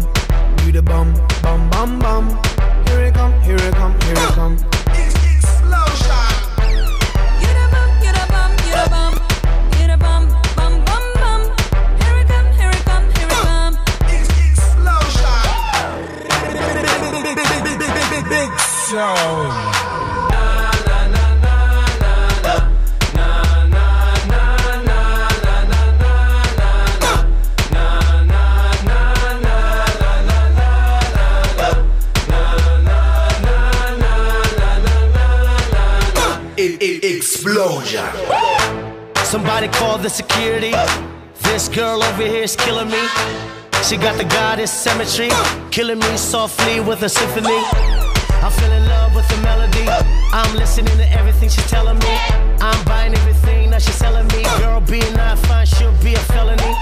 The bum, bum, bum, bum. Here it come, here it come, here it come. It's explosion. You the bum, you the bum, you the bum. You the bum, bum, bum, bum. Here it come, here it come, here it come. It's explosion. Big, big, big, big, big, big show. Na, na, na, na, na, na. Na, na, na, na, na, na, na, na. Explosion. Somebody call the security. This girl over here is killing me. She got the goddess symmetry, killing me softly with a symphony. I fell in love with the melody. I'm listening to everything she's telling me. I'm buying everything that she's selling me. Girl, being not fine, she'll be a felony.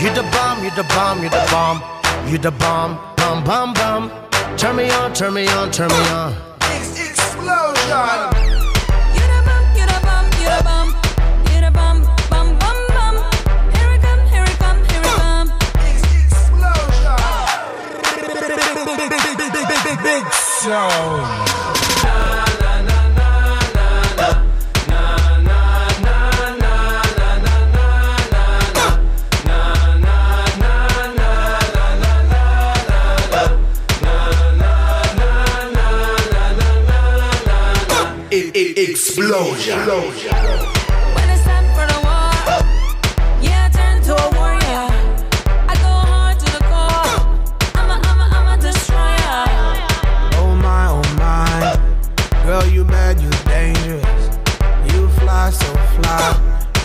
You the bomb, you the bomb, you the bomb. You the bomb, bomb, bomb, bomb. Turn me on, turn me on, turn me on. It's explosion. Big show. Explosion.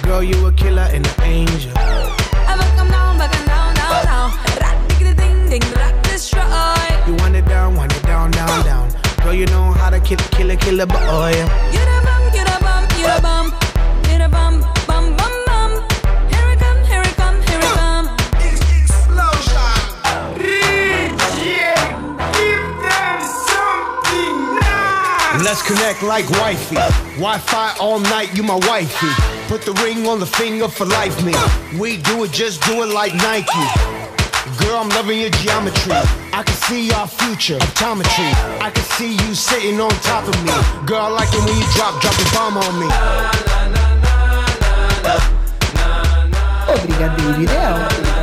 Girl, you a killer and an angel. I buck em down, buck em down, down, down. Rock, diggity, ding, ding, rock, destroy. You want it down, want it down, down, down. Girl, you know how to kill, kill, kill a boy. You the bum, you the bum, you the bum. You the bum, bum, bum, bum. Here it come, here it come, here it come. It's explosion. D J, give them something nice. Let's connect like wifey. Wi-Fi all night, you my wifey. Put the ring on the finger for life, me. We do it, just do it like Nike. Girl, I'm loving your geometry. I can see our future, optometry. I can see you sitting on top of me. Girl, I like it when you drop, drop the bomb on me. Obrigado, Ideal.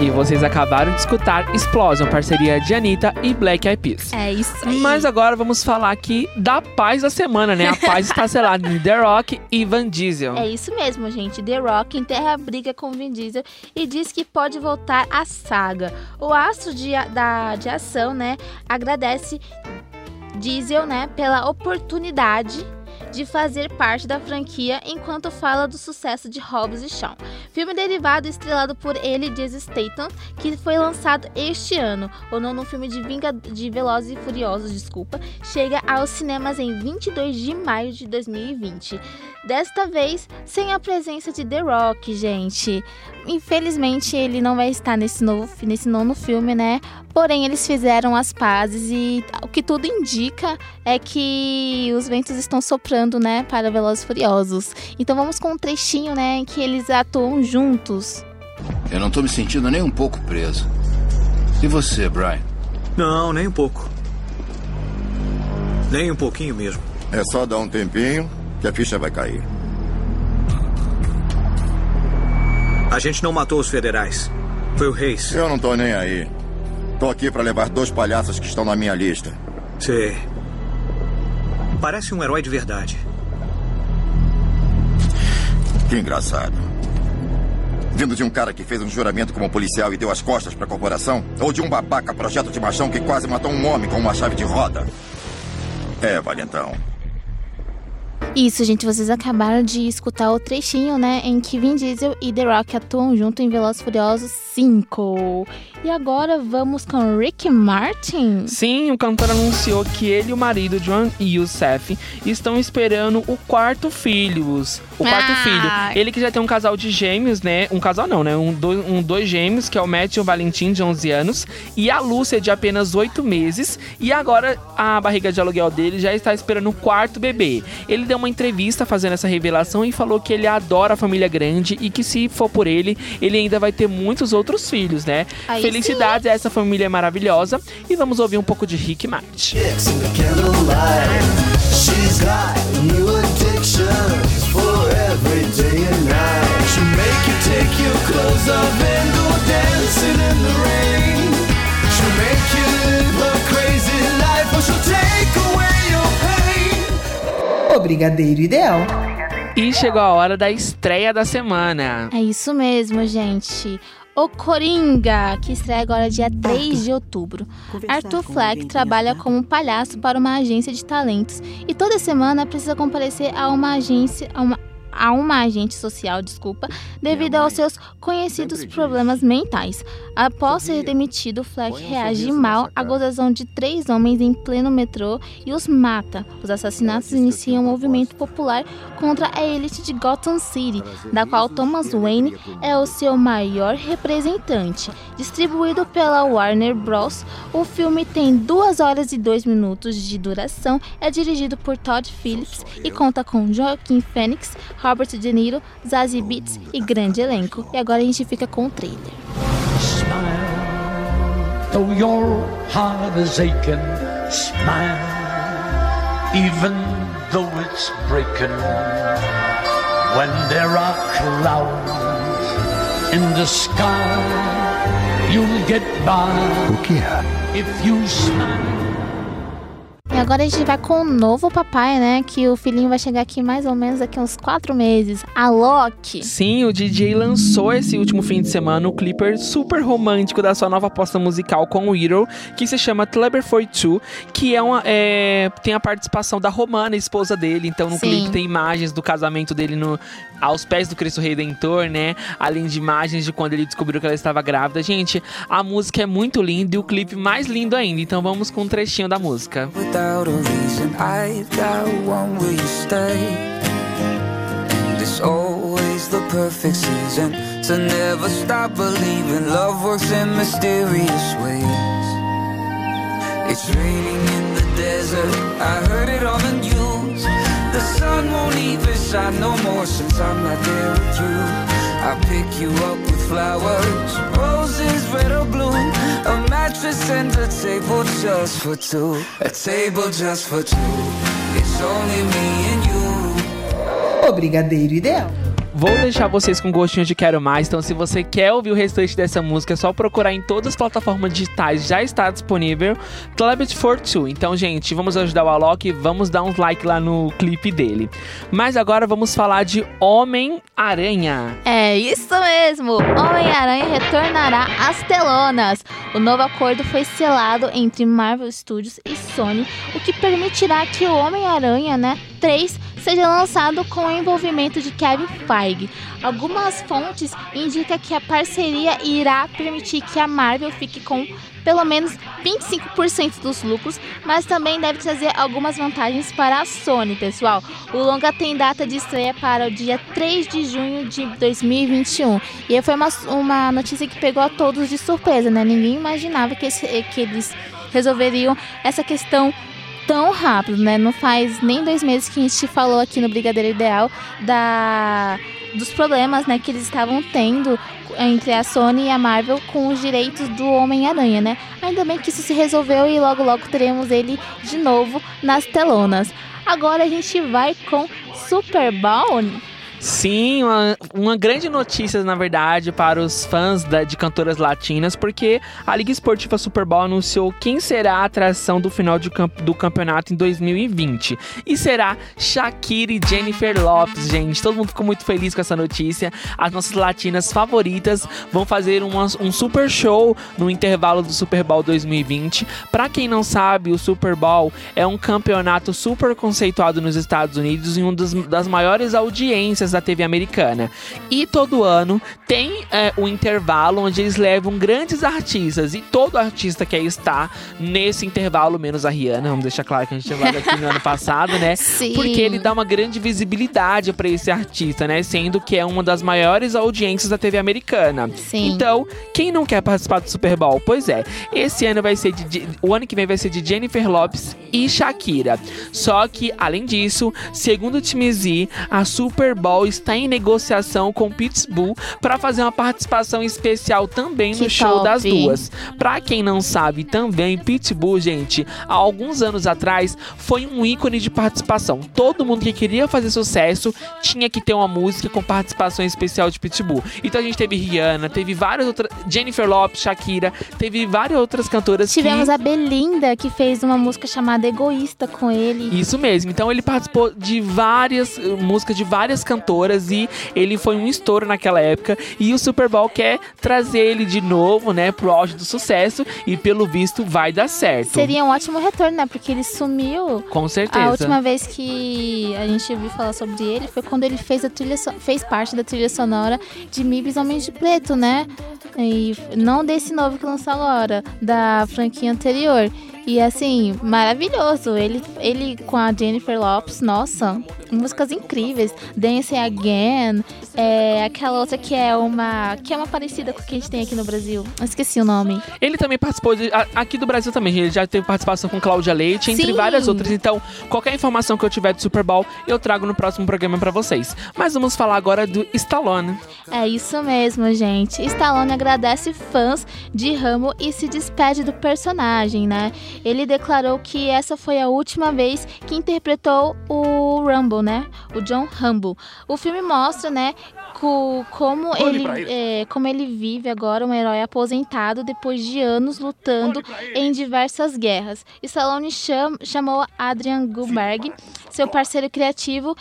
E vocês acabaram de escutar Explosion, parceria de Anitta e Black Eyed Peas. É isso aí. Mas agora vamos falar aqui da paz da semana, né? A paz está selada em The Rock e Vin Diesel. É isso mesmo, gente. The Rock enterra a briga com Vin Diesel e diz que pode voltar à saga. O astro de, da, de ação, né, agradece Diesel, né, pela oportunidade de fazer parte da franquia enquanto fala do sucesso de Hobbs e Shaw. Filme derivado estrelado por ele e Jason Statham, que foi lançado este ano. O nono filme de, Vinga... de Velozes e Furiosos, desculpa, chega aos cinemas em vinte e dois de maio de dois mil e vinte. desta vez sem a presença de The Rock, gente. Infelizmente ele não vai estar nesse, novo, nesse nono filme, né? Porém eles fizeram as pazes e o que tudo indica é que os ventos estão soprando, né, para Velozes e Furiosos. Então vamos com um trechinho, né, em que eles atuam juntos. Eu não tô me sentindo nem um pouco preso. E você, Brian? Não, nem um pouco. Nem um pouquinho mesmo. É só dar um tempinho que a ficha vai cair. A gente não matou os federais. Foi o Reis. Eu não tô nem aí. Tô aqui pra levar dois palhaços que estão na minha lista. Sei. Parece um herói de verdade. Que engraçado. Vindo de um cara que fez um juramento como policial e deu as costas pra corporação? Ou de um babaca projeto de machão que quase matou um homem com uma chave de roda? É, valentão. Isso, gente, vocês acabaram de escutar o trechinho, né, em que Vin Diesel e The Rock atuam junto em Velozes e Furiosos cinco. E agora vamos com Ricky Martin. Sim, o cantor anunciou que ele e o marido, John Youssef, estão esperando o quarto filho. O quarto ah. filho. Ele que já tem um casal de gêmeos, né, um casal não, né, um dois, um dois gêmeos, que é o Matt e o Valentim, de onze anos, e a Lúcia, de apenas oito meses. E agora a barriga de aluguel dele já está esperando o quarto bebê. Ele deu uma entrevista fazendo essa revelação e falou que ele adora a família grande e que se for por ele, ele ainda vai ter muitos outros filhos, né? Aí felicidades sim. A essa família maravilhosa, e vamos ouvir um pouco de Rick Martin. O Brigadeiro Ideal. E chegou a hora da estreia da semana. É isso mesmo, gente. O Coringa, que estreia agora dia três de outubro. Arthur Fleck trabalha como palhaço para uma agência de talentos e toda semana precisa comparecer a uma agência... A uma... a uma agente social, desculpa, devido aos seus conhecidos problemas mentais. Após ser demitido, Fleck reage mal à gozação de três homens em pleno metrô e os mata. Os assassinatos iniciam um movimento popular contra a elite de Gotham City, da qual Thomas Wayne é o seu maior representante. Distribuído pela Warner Bros., o filme tem duas horas e dois minutos de duração, é dirigido por Todd Phillips e conta com Joaquin Phoenix, Robert De Niro, Zazie Beetz e grande elenco. E agora a gente fica com o trailer. Smile, though your heart is aching. Smile, even though it's breaking. When there are clouds in the sky, you'll get by. O que é? If you smile. E agora a gente vai com o novo papai, né? Que o filhinho vai chegar aqui mais ou menos daqui a uns quatro meses. A Loki. Sim, o D J lançou esse último fim de semana o clipe super romântico da sua nova aposta musical com o Idol, que se chama Clubber forty-two, que é uma, é, tem a participação da Romana, esposa dele. Então no Sim. clipe tem imagens do casamento dele no, aos pés do Cristo Redentor, né? Além de imagens de quando ele descobriu que ela estava grávida. Gente, a música é muito linda e o clipe mais lindo ainda. Então vamos com um trechinho da música. Without a reason, I've got one. Will you stay? It's always the perfect season to never stop believing. Love works in mysterious ways. It's raining in the desert. I heard it on the news. The sun won't even shine no more since I'm not there with you. I pick you up with flowers, roses, red or blue. A mattress and a table just for two. A table just for two. It's only me and you. O Brigadeiro Ideal. Vou deixar vocês com gostinho de quero mais, então se você quer ouvir o restante dessa música, é só procurar em todas as plataformas digitais, já está disponível, Club forty-two. Então, gente, vamos ajudar o Alok e vamos dar uns like lá no clipe dele. Mas agora vamos falar de Homem-Aranha. É isso mesmo! Homem-Aranha retornará às telonas. O novo acordo foi selado entre Marvel Studios e Sony, o que permitirá que o Homem-Aranha, né, três seja lançado com o envolvimento de Kevin Feige. Algumas fontes indicam que a parceria irá permitir que a Marvel fique com pelo menos vinte e cinco por cento dos lucros, mas também deve trazer algumas vantagens para a Sony, pessoal. O longa tem data de estreia para o dia três de junho de dois mil e vinte e um. E foi uma, uma notícia que pegou a todos de surpresa, né? Ninguém imaginava que, esse, que eles resolveriam essa questão tão rápido, né? Não faz nem dois meses que a gente falou aqui no Brigadeiro Ideal da... dos problemas, né, que eles estavam tendo entre a Sony e a Marvel com os direitos do Homem-Aranha, né? Ainda bem que isso se resolveu e logo logo teremos ele de novo nas telonas. Agora a gente vai com Super Bowl. Sim, uma, uma grande notícia, na verdade, para os fãs da, de cantoras latinas, porque a Liga Esportiva Super Bowl anunciou quem será a atração do final de, do campeonato em dois mil e vinte. E será Shakira e Jennifer Lopez, gente. Todo mundo ficou muito feliz com essa notícia. As nossas latinas favoritas vão fazer uma, um super show no intervalo do Super Bowl dois mil e vinte. Para quem não sabe, o Super Bowl é um campeonato super conceituado nos Estados Unidos e uma das, das maiores audiências da T V americana. E todo ano tem é, um intervalo onde eles levam grandes artistas, e todo artista que aí está nesse intervalo, menos a Rihanna, vamos deixar claro que a gente teve aqui no ano passado, né? Sim. Porque ele dá uma grande visibilidade para esse artista, né? Sendo que é uma das maiores audiências da T V americana. Sim. Então, quem não quer participar do Super Bowl? Pois é, esse ano vai ser de, o ano que vem vai ser de Jennifer Lopez e Shakira. Só que, além disso, segundo o Time Z, a Super Bowl está em negociação com Pittsburgh para fazer uma participação especial também que no show top. Das duas. Para quem não sabe também, Pittsburgh, gente, há alguns anos atrás foi um ícone de participação. Todo mundo que queria fazer sucesso tinha que ter uma música com participação especial de Pittsburgh. Então a gente teve Rihanna, teve várias outras, Jennifer Lopez, Shakira, teve várias outras cantoras. Tivemos que... a Belinda, que fez uma música chamada Egoísta com ele. Isso mesmo. Então ele participou de várias músicas de várias cantoras cantoras e ele foi um estouro naquela época, e o Super Bowl quer trazer ele de novo, né, pro auge do sucesso, e pelo visto vai dar certo. Seria um ótimo retorno, né, porque ele sumiu. Com certeza. A última vez que a gente viu falar sobre ele foi quando ele fez a trilha, so- fez parte da trilha sonora de Mibis Homens de Preto, né, e não desse novo que lançou agora, da franquia anterior. E assim, maravilhoso. Ele, ele com a Jennifer Lopez, nossa, músicas incríveis. Dance Again, é, aquela outra que é uma que é uma parecida com o que a gente tem aqui no Brasil. Eu esqueci o nome. Ele também participou, de, aqui do Brasil também, ele já teve participação com Cláudia Leite, entre Sim. várias outras. Então, qualquer informação que eu tiver do Super Bowl, eu trago no próximo programa pra vocês. Mas vamos falar agora do Stallone. É isso mesmo, gente. Stallone agradece fãs de Rambo e se despede do personagem, né? Ele declarou que essa foi a última vez que interpretou o Rambo, né? O John Rambo. O filme mostra, né, co- como, ele, é, como ele vive agora, um herói aposentado depois de anos lutando em diversas guerras. Stallone cham- chamou Adrian Goldberg, seu parceiro criativo,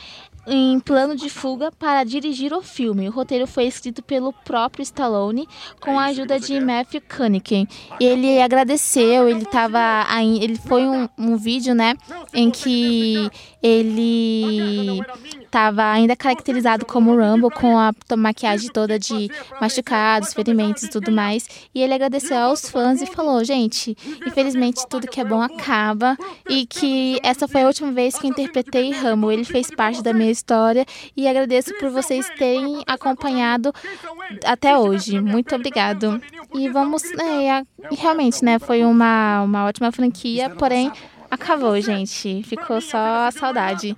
em plano de fuga para dirigir o filme. O roteiro foi escrito pelo próprio Stallone com a ajuda de Matthew Cunningham. Ele agradeceu, ele tava aí, ele foi um, um vídeo, né, em que ele estava ainda caracterizado como Rambo, com a maquiagem toda de machucados, ferimentos e tudo mais. E ele agradeceu aos fãs e falou: gente, infelizmente tudo que é bom acaba, e que essa foi a última vez que interpretei Rambo. Ele fez parte da minha história e agradeço por vocês terem acompanhado até hoje. Muito obrigado. E vamos... É, realmente, né, foi uma, uma ótima franquia, porém... Acabou, gente. Ficou só a saudade.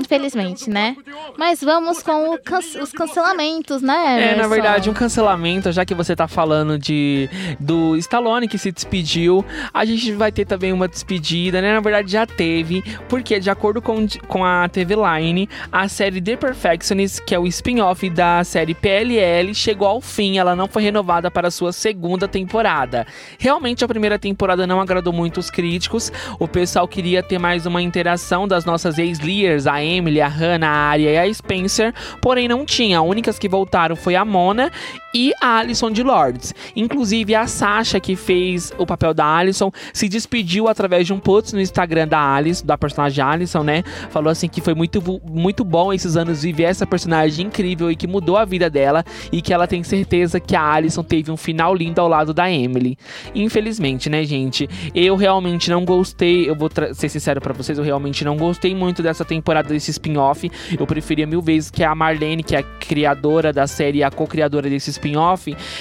Infelizmente, né? Mas vamos com o can- os cancelamentos, né, Emerson? É, na verdade, um cancelamento, já que você tá falando de, do Stallone que se despediu, a gente vai ter também uma despedida, né? Na verdade, já teve, porque de acordo com, com a T V Line, a série The Perfectionists, que é o spin-off da série P L L, chegou ao fim. Ela não foi renovada para a sua segunda temporada. Realmente, a primeira temporada não agradou muito os críticos. O pessoal queria ter mais uma interação das nossas ex-leaders, a a Emily, a Hannah, a Arya e a Spencer, porém não tinha. As únicas que voltaram foi a Mona e a Alison de Lords. Inclusive, a Sasha, que fez o papel da Alison, se despediu através de um post no Instagram da Alison, da personagem Alison, né? Falou assim que foi muito, muito bom esses anos viver essa personagem incrível e que mudou a vida dela, e que ela tem certeza que a Alison teve um final lindo ao lado da Emily. Infelizmente, né, gente? Eu realmente não gostei, eu vou ser sincero pra vocês, eu realmente não gostei muito dessa temporada, desse spin-off. Eu preferia mil vezes que a Marlene, que é a criadora da série e a co-criadora desse spin-off,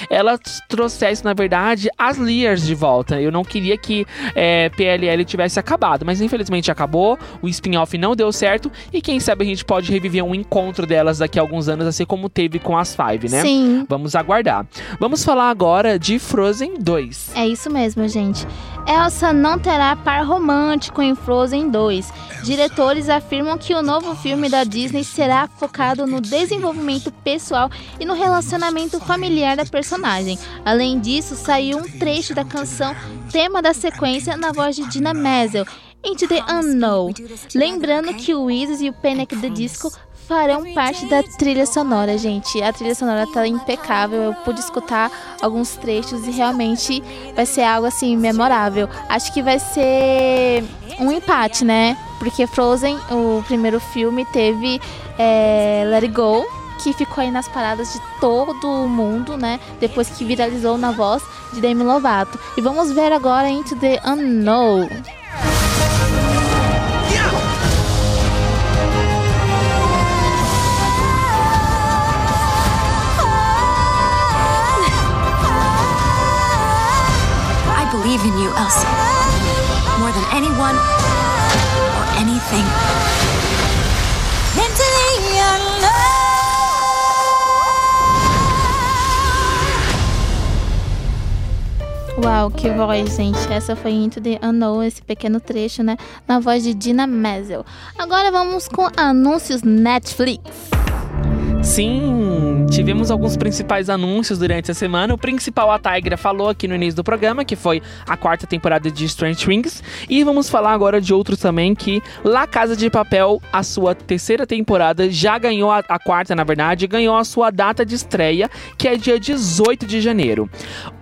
ela trouxesse, na verdade, as Lears de volta. Eu não queria que é, P L L tivesse acabado, mas infelizmente acabou, o spin-off não deu certo, e quem sabe a gente pode reviver um encontro delas daqui a alguns anos, assim como teve com as Five, né? Sim. Vamos aguardar. Vvamos falar agora de Frozen dois. É isso mesmo, gente. Elsa não terá par romântico em Frozen dois. Diretores afirmam que o novo filme da Disney será focado no desenvolvimento pessoal e no relacionamento familiar da personagem. Além disso, saiu um trecho da canção tema da sequência na voz de Dina Menzel, Into the Unknown. Lembrando que o Isis e o Panic! The Disco farão parte da trilha sonora, gente. A trilha sonora tá impecável, eu pude escutar alguns trechos e realmente vai ser algo assim memorável. Acho que vai ser um empate, né? Porque Frozen, o primeiro filme, teve é, Let It Go, que ficou aí nas paradas de todo o mundo, né? Depois que viralizou na voz de Demi Lovato. E vamos ver agora Into the Unknown. Even you, Elsa, more than anyone or anything. Mentally alone. Uau, que voz, gente. Essa foi Into the Unknown, esse pequeno trecho, né? Na voz de Dina Menzel. Agora vamos com anúncios Netflix. Sim, tivemos alguns principais anúncios durante a semana. O principal a Tigra falou aqui no início do programa, que foi a quarta temporada de Stranger Things. E vamos falar agora de outros também, que La Casa de Papel, a sua terceira temporada, já ganhou, a, a quarta na verdade, ganhou a sua data de estreia, que é dia dezoito de janeiro.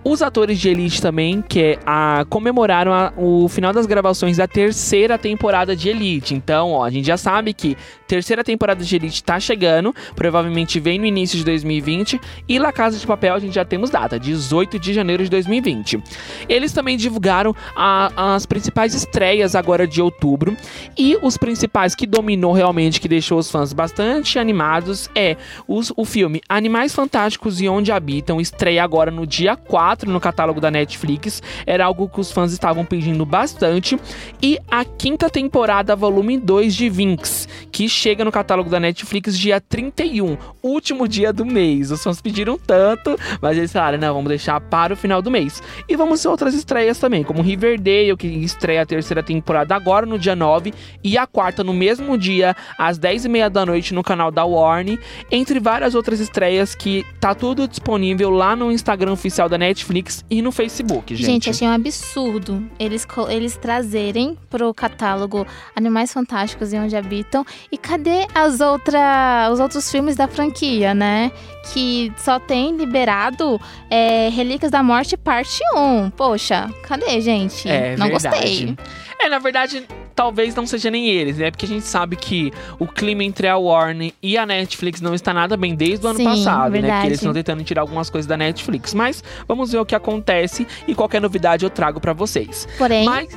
Os atores de Elite também, que a, comemoraram a, o final das gravações da terceira temporada de Elite. Então, ó, a gente já sabe que terceira temporada de Elite tá chegando, provavelmente vem no início de dois mil e vinte, e La Casa de Papel a gente já temos data, dezoito de janeiro de dois mil e vinte. Eles também divulgaram a, as principais estreias agora de outubro, e os principais que dominou realmente, que deixou os fãs bastante animados, é os, o filme Animais Fantásticos e Onde Habitam, estreia agora no dia quatro no catálogo da Netflix, era algo que os fãs estavam pedindo bastante, e a quinta temporada volume dois de Winx, que chega no catálogo da Netflix dia trinta e um, último dia do mês. Os fãs pediram tanto, mas eles falaram, não, vamos deixar para o final do mês. E vamos ter outras estreias também, como Riverdale, que estreia a terceira temporada agora no dia nove, e a quarta no mesmo dia, às dez e meia da noite, no canal da Warner, entre várias outras estreias que tá tudo disponível lá no Instagram oficial da Netflix e no Facebook, gente. Gente, achei um absurdo eles, eles trazerem pro catálogo Animais Fantásticos e Onde Habitam, e cadê as outra, os outros filmes da franquia, né? Que só tem liberado é, Relíquias da Morte parte um. Poxa, cadê, gente? É, não verdade. Gostei. É, na verdade, talvez não seja nem eles, né? Porque a gente sabe que o clima entre a Warner e a Netflix não está nada bem desde o ano Sim, passado, verdade. né? Porque eles estão tentando tirar algumas coisas da Netflix. Mas vamos ver o que acontece, e qualquer novidade eu trago pra vocês. Porém... Mas...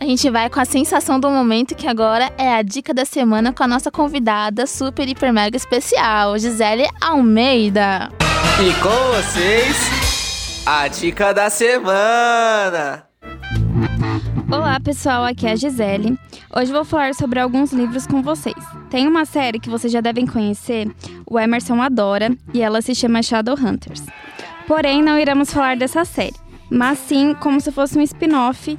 a gente vai com a sensação do momento, que agora é a dica da semana com a nossa convidada super, hiper, mega especial, Gisele Almeida. E com vocês, a dica da semana. Olá pessoal, aqui é a Gisele. Hoje vou falar sobre alguns livros com vocês. Tem uma série que vocês já devem conhecer, o Emerson adora, e ela se chama Shadowhunters. Porém, não iremos falar dessa série, mas sim como se fosse um spin-off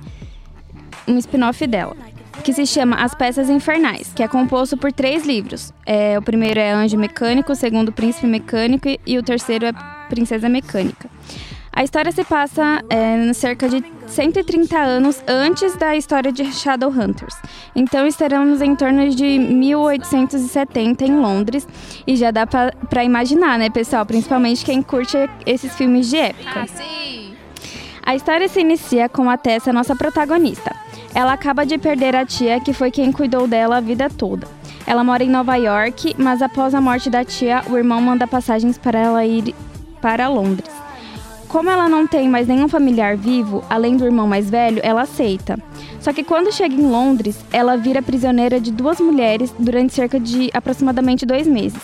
um spin-off dela, que se chama As Peças Infernais, que é composto por três livros. É, o primeiro é Anjo Mecânico, o segundo Príncipe Mecânico e o terceiro é Princesa Mecânica. A história se passa é, cerca de cento e trinta anos antes da história de Shadowhunters. Então estaremos em torno de mil oitocentos e setenta em Londres. E já dá pra, pra imaginar, né, pessoal? Principalmente quem curte esses filmes de época. Ah, sim! A história se inicia com a Tessa, nossa protagonista. Ela acaba de perder a tia, que foi quem cuidou dela a vida toda. Ela mora em Nova York, mas após a morte da tia, o irmão manda passagens para ela ir para Londres. Como ela não tem mais nenhum familiar vivo, além do irmão mais velho, ela aceita. Só que quando chega em Londres, ela vira prisioneira de duas mulheres durante cerca de aproximadamente dois meses.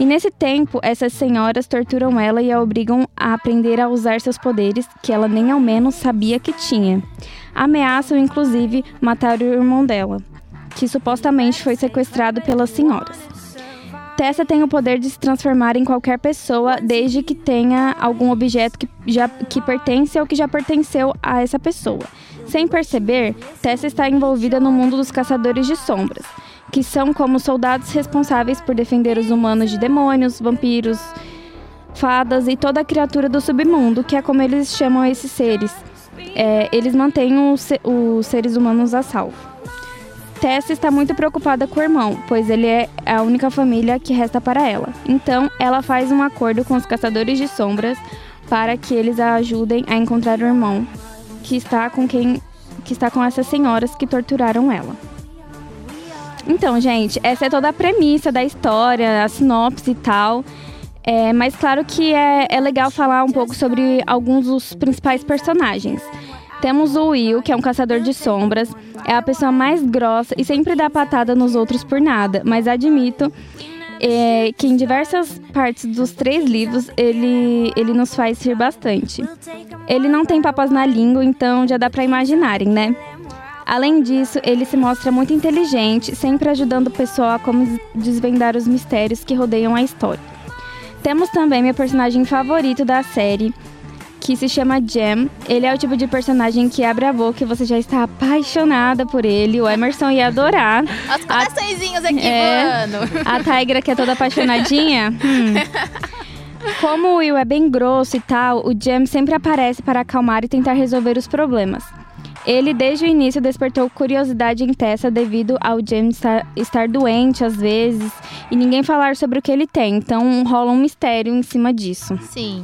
E nesse tempo, essas senhoras torturam ela e a obrigam a aprender a usar seus poderes, que ela nem ao menos sabia que tinha. Ameaçam, inclusive, matar o irmão dela, que supostamente foi sequestrado pelas senhoras. Tessa tem o poder de se transformar em qualquer pessoa, desde que tenha algum objeto que, já, que pertence ou que já pertenceu a essa pessoa. Sem perceber, Tessa está envolvida no mundo dos caçadores de sombras, que são como soldados responsáveis por defender os humanos de demônios, vampiros, fadas e toda a criatura do submundo, que é como eles chamam esses seres. É, eles mantêm os, os seres humanos a salvo. Tessa está muito preocupada com o irmão, pois ele é a única família que resta para ela. Então, ela faz um acordo com os caçadores de sombras para que eles a ajudem a encontrar o irmão que está com quem, que está com essas senhoras que torturaram ela. Então, gente, essa é toda a premissa da história, a sinopse e tal. É, mas claro que é, é legal falar um pouco sobre alguns dos principais personagens. Temos o Will, que é um caçador de sombras, é a pessoa mais grossa e sempre dá patada nos outros por nada, mas admito é, que em diversas partes dos três livros ele, ele nos faz rir bastante. Ele não tem papas na língua, então já dá pra imaginarem, né? Além disso, ele se mostra muito inteligente, sempre ajudando o pessoal a como desvendar os mistérios que rodeiam a história. Temos também meu personagem favorito da série, que se chama Jam. Ele é o tipo de personagem que abre a boca e você já está apaixonada por ele. O Emerson ia adorar. Os coraçõezinhos aqui é, voando. A Tigra, que é toda apaixonadinha. hum. Como o Will é bem grosso e tal, o Jam sempre aparece para acalmar e tentar resolver os problemas. Ele, desde o início, despertou curiosidade em Tessa devido ao Jam estar, estar doente, às vezes, e ninguém falar sobre o que ele tem. Então, rola um mistério em cima disso. Sim.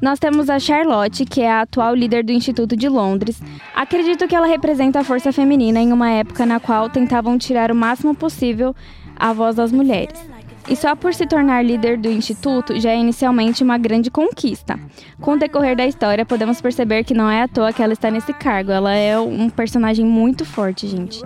Nós temos a Charlotte, que é a atual líder do Instituto de Londres. Acredito que ela representa a força feminina em uma época na qual tentavam tirar o máximo possível a voz das mulheres. E só por se tornar líder do Instituto já é inicialmente uma grande conquista. Com o decorrer da história, podemos perceber que não é à toa que ela está nesse cargo. Ela é um personagem muito forte, gente.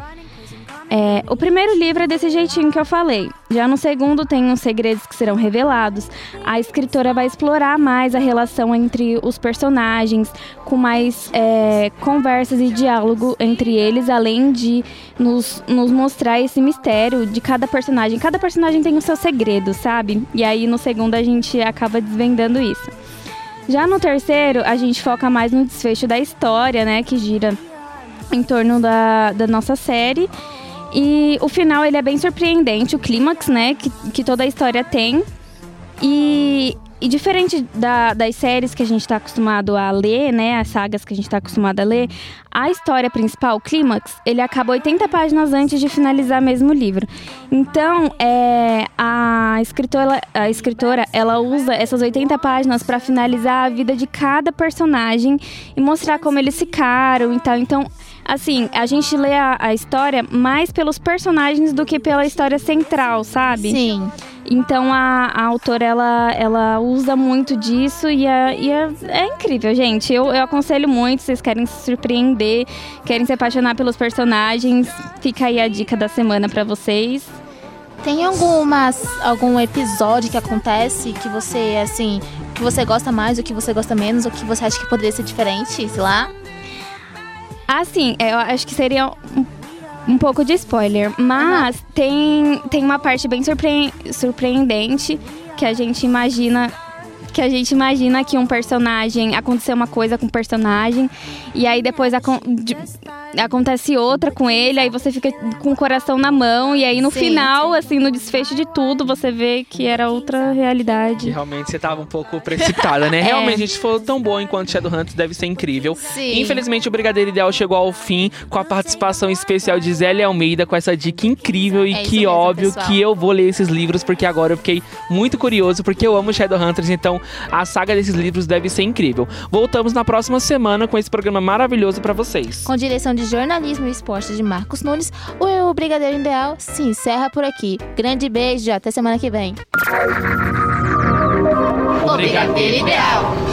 É, o primeiro livro é desse jeitinho que eu falei. Já no segundo tem uns segredos que serão revelados. A escritora vai explorar mais a relação entre os personagens, com mais é, conversas e diálogo entre eles, além de nos, nos mostrar esse mistério de cada personagem. Cada personagem tem o seu segredo, sabe? E aí no segundo a gente acaba desvendando isso. Já no terceiro a gente foca mais no desfecho da história, né? Que gira em torno da, da nossa série. E o final, ele é bem surpreendente, o clímax, né, que, que toda a história tem. E, e diferente da, das séries que a gente está acostumado a ler, né, as sagas que a gente está acostumado a ler, a história principal, o clímax, ele acaba oitenta páginas antes de finalizar mesmo o livro. Então, é, a, escritora, a escritora, ela usa essas oitenta páginas para finalizar a vida de cada personagem e mostrar como eles ficaram e tal, então... Assim, a gente lê a, a história mais pelos personagens do que pela história central, sabe? Sim. Então, a, a autora, ela, ela usa muito disso e, a, e a, é incrível, gente. Eu, eu aconselho muito, vocês querem se surpreender, querem se apaixonar pelos personagens. Fica aí a dica da semana pra vocês. Tem algumas, algum episódio que acontece que você, assim, que você gosta mais, ou que você gosta menos, ou que você acha que poderia ser diferente, sei lá? Assim, eu acho que seria um, um pouco de spoiler, mas uhum. tem, tem uma parte bem surpre- surpreendente que a gente imagina que a gente imagina que um personagem aconteceu uma coisa com um personagem e aí depois a, de, acontece outra com ele, aí você fica com o coração na mão. E aí no sim, final, sim. assim, no desfecho de tudo, você vê que era outra realidade. E realmente você tava um pouco precipitada, né? É. Realmente, gente, se for tão boa enquanto Shadowhunters, deve ser incrível. Sim. Infelizmente, o Brigadeiro Ideal chegou ao fim com a participação especial de Gisele Almeida, com essa dica incrível. E é que mesmo, óbvio pessoal. Que eu vou ler esses livros, porque agora eu fiquei muito curioso, porque eu amo Shadowhunters, então a saga desses livros deve ser incrível. Voltamos na próxima semana com esse programa maravilhoso pra vocês. Com direção de jornalismo e esporte de Marcos Nunes, o Brigadeiro Ideal se encerra por aqui. Grande beijo, até semana que vem. O Brigadeiro Ideal.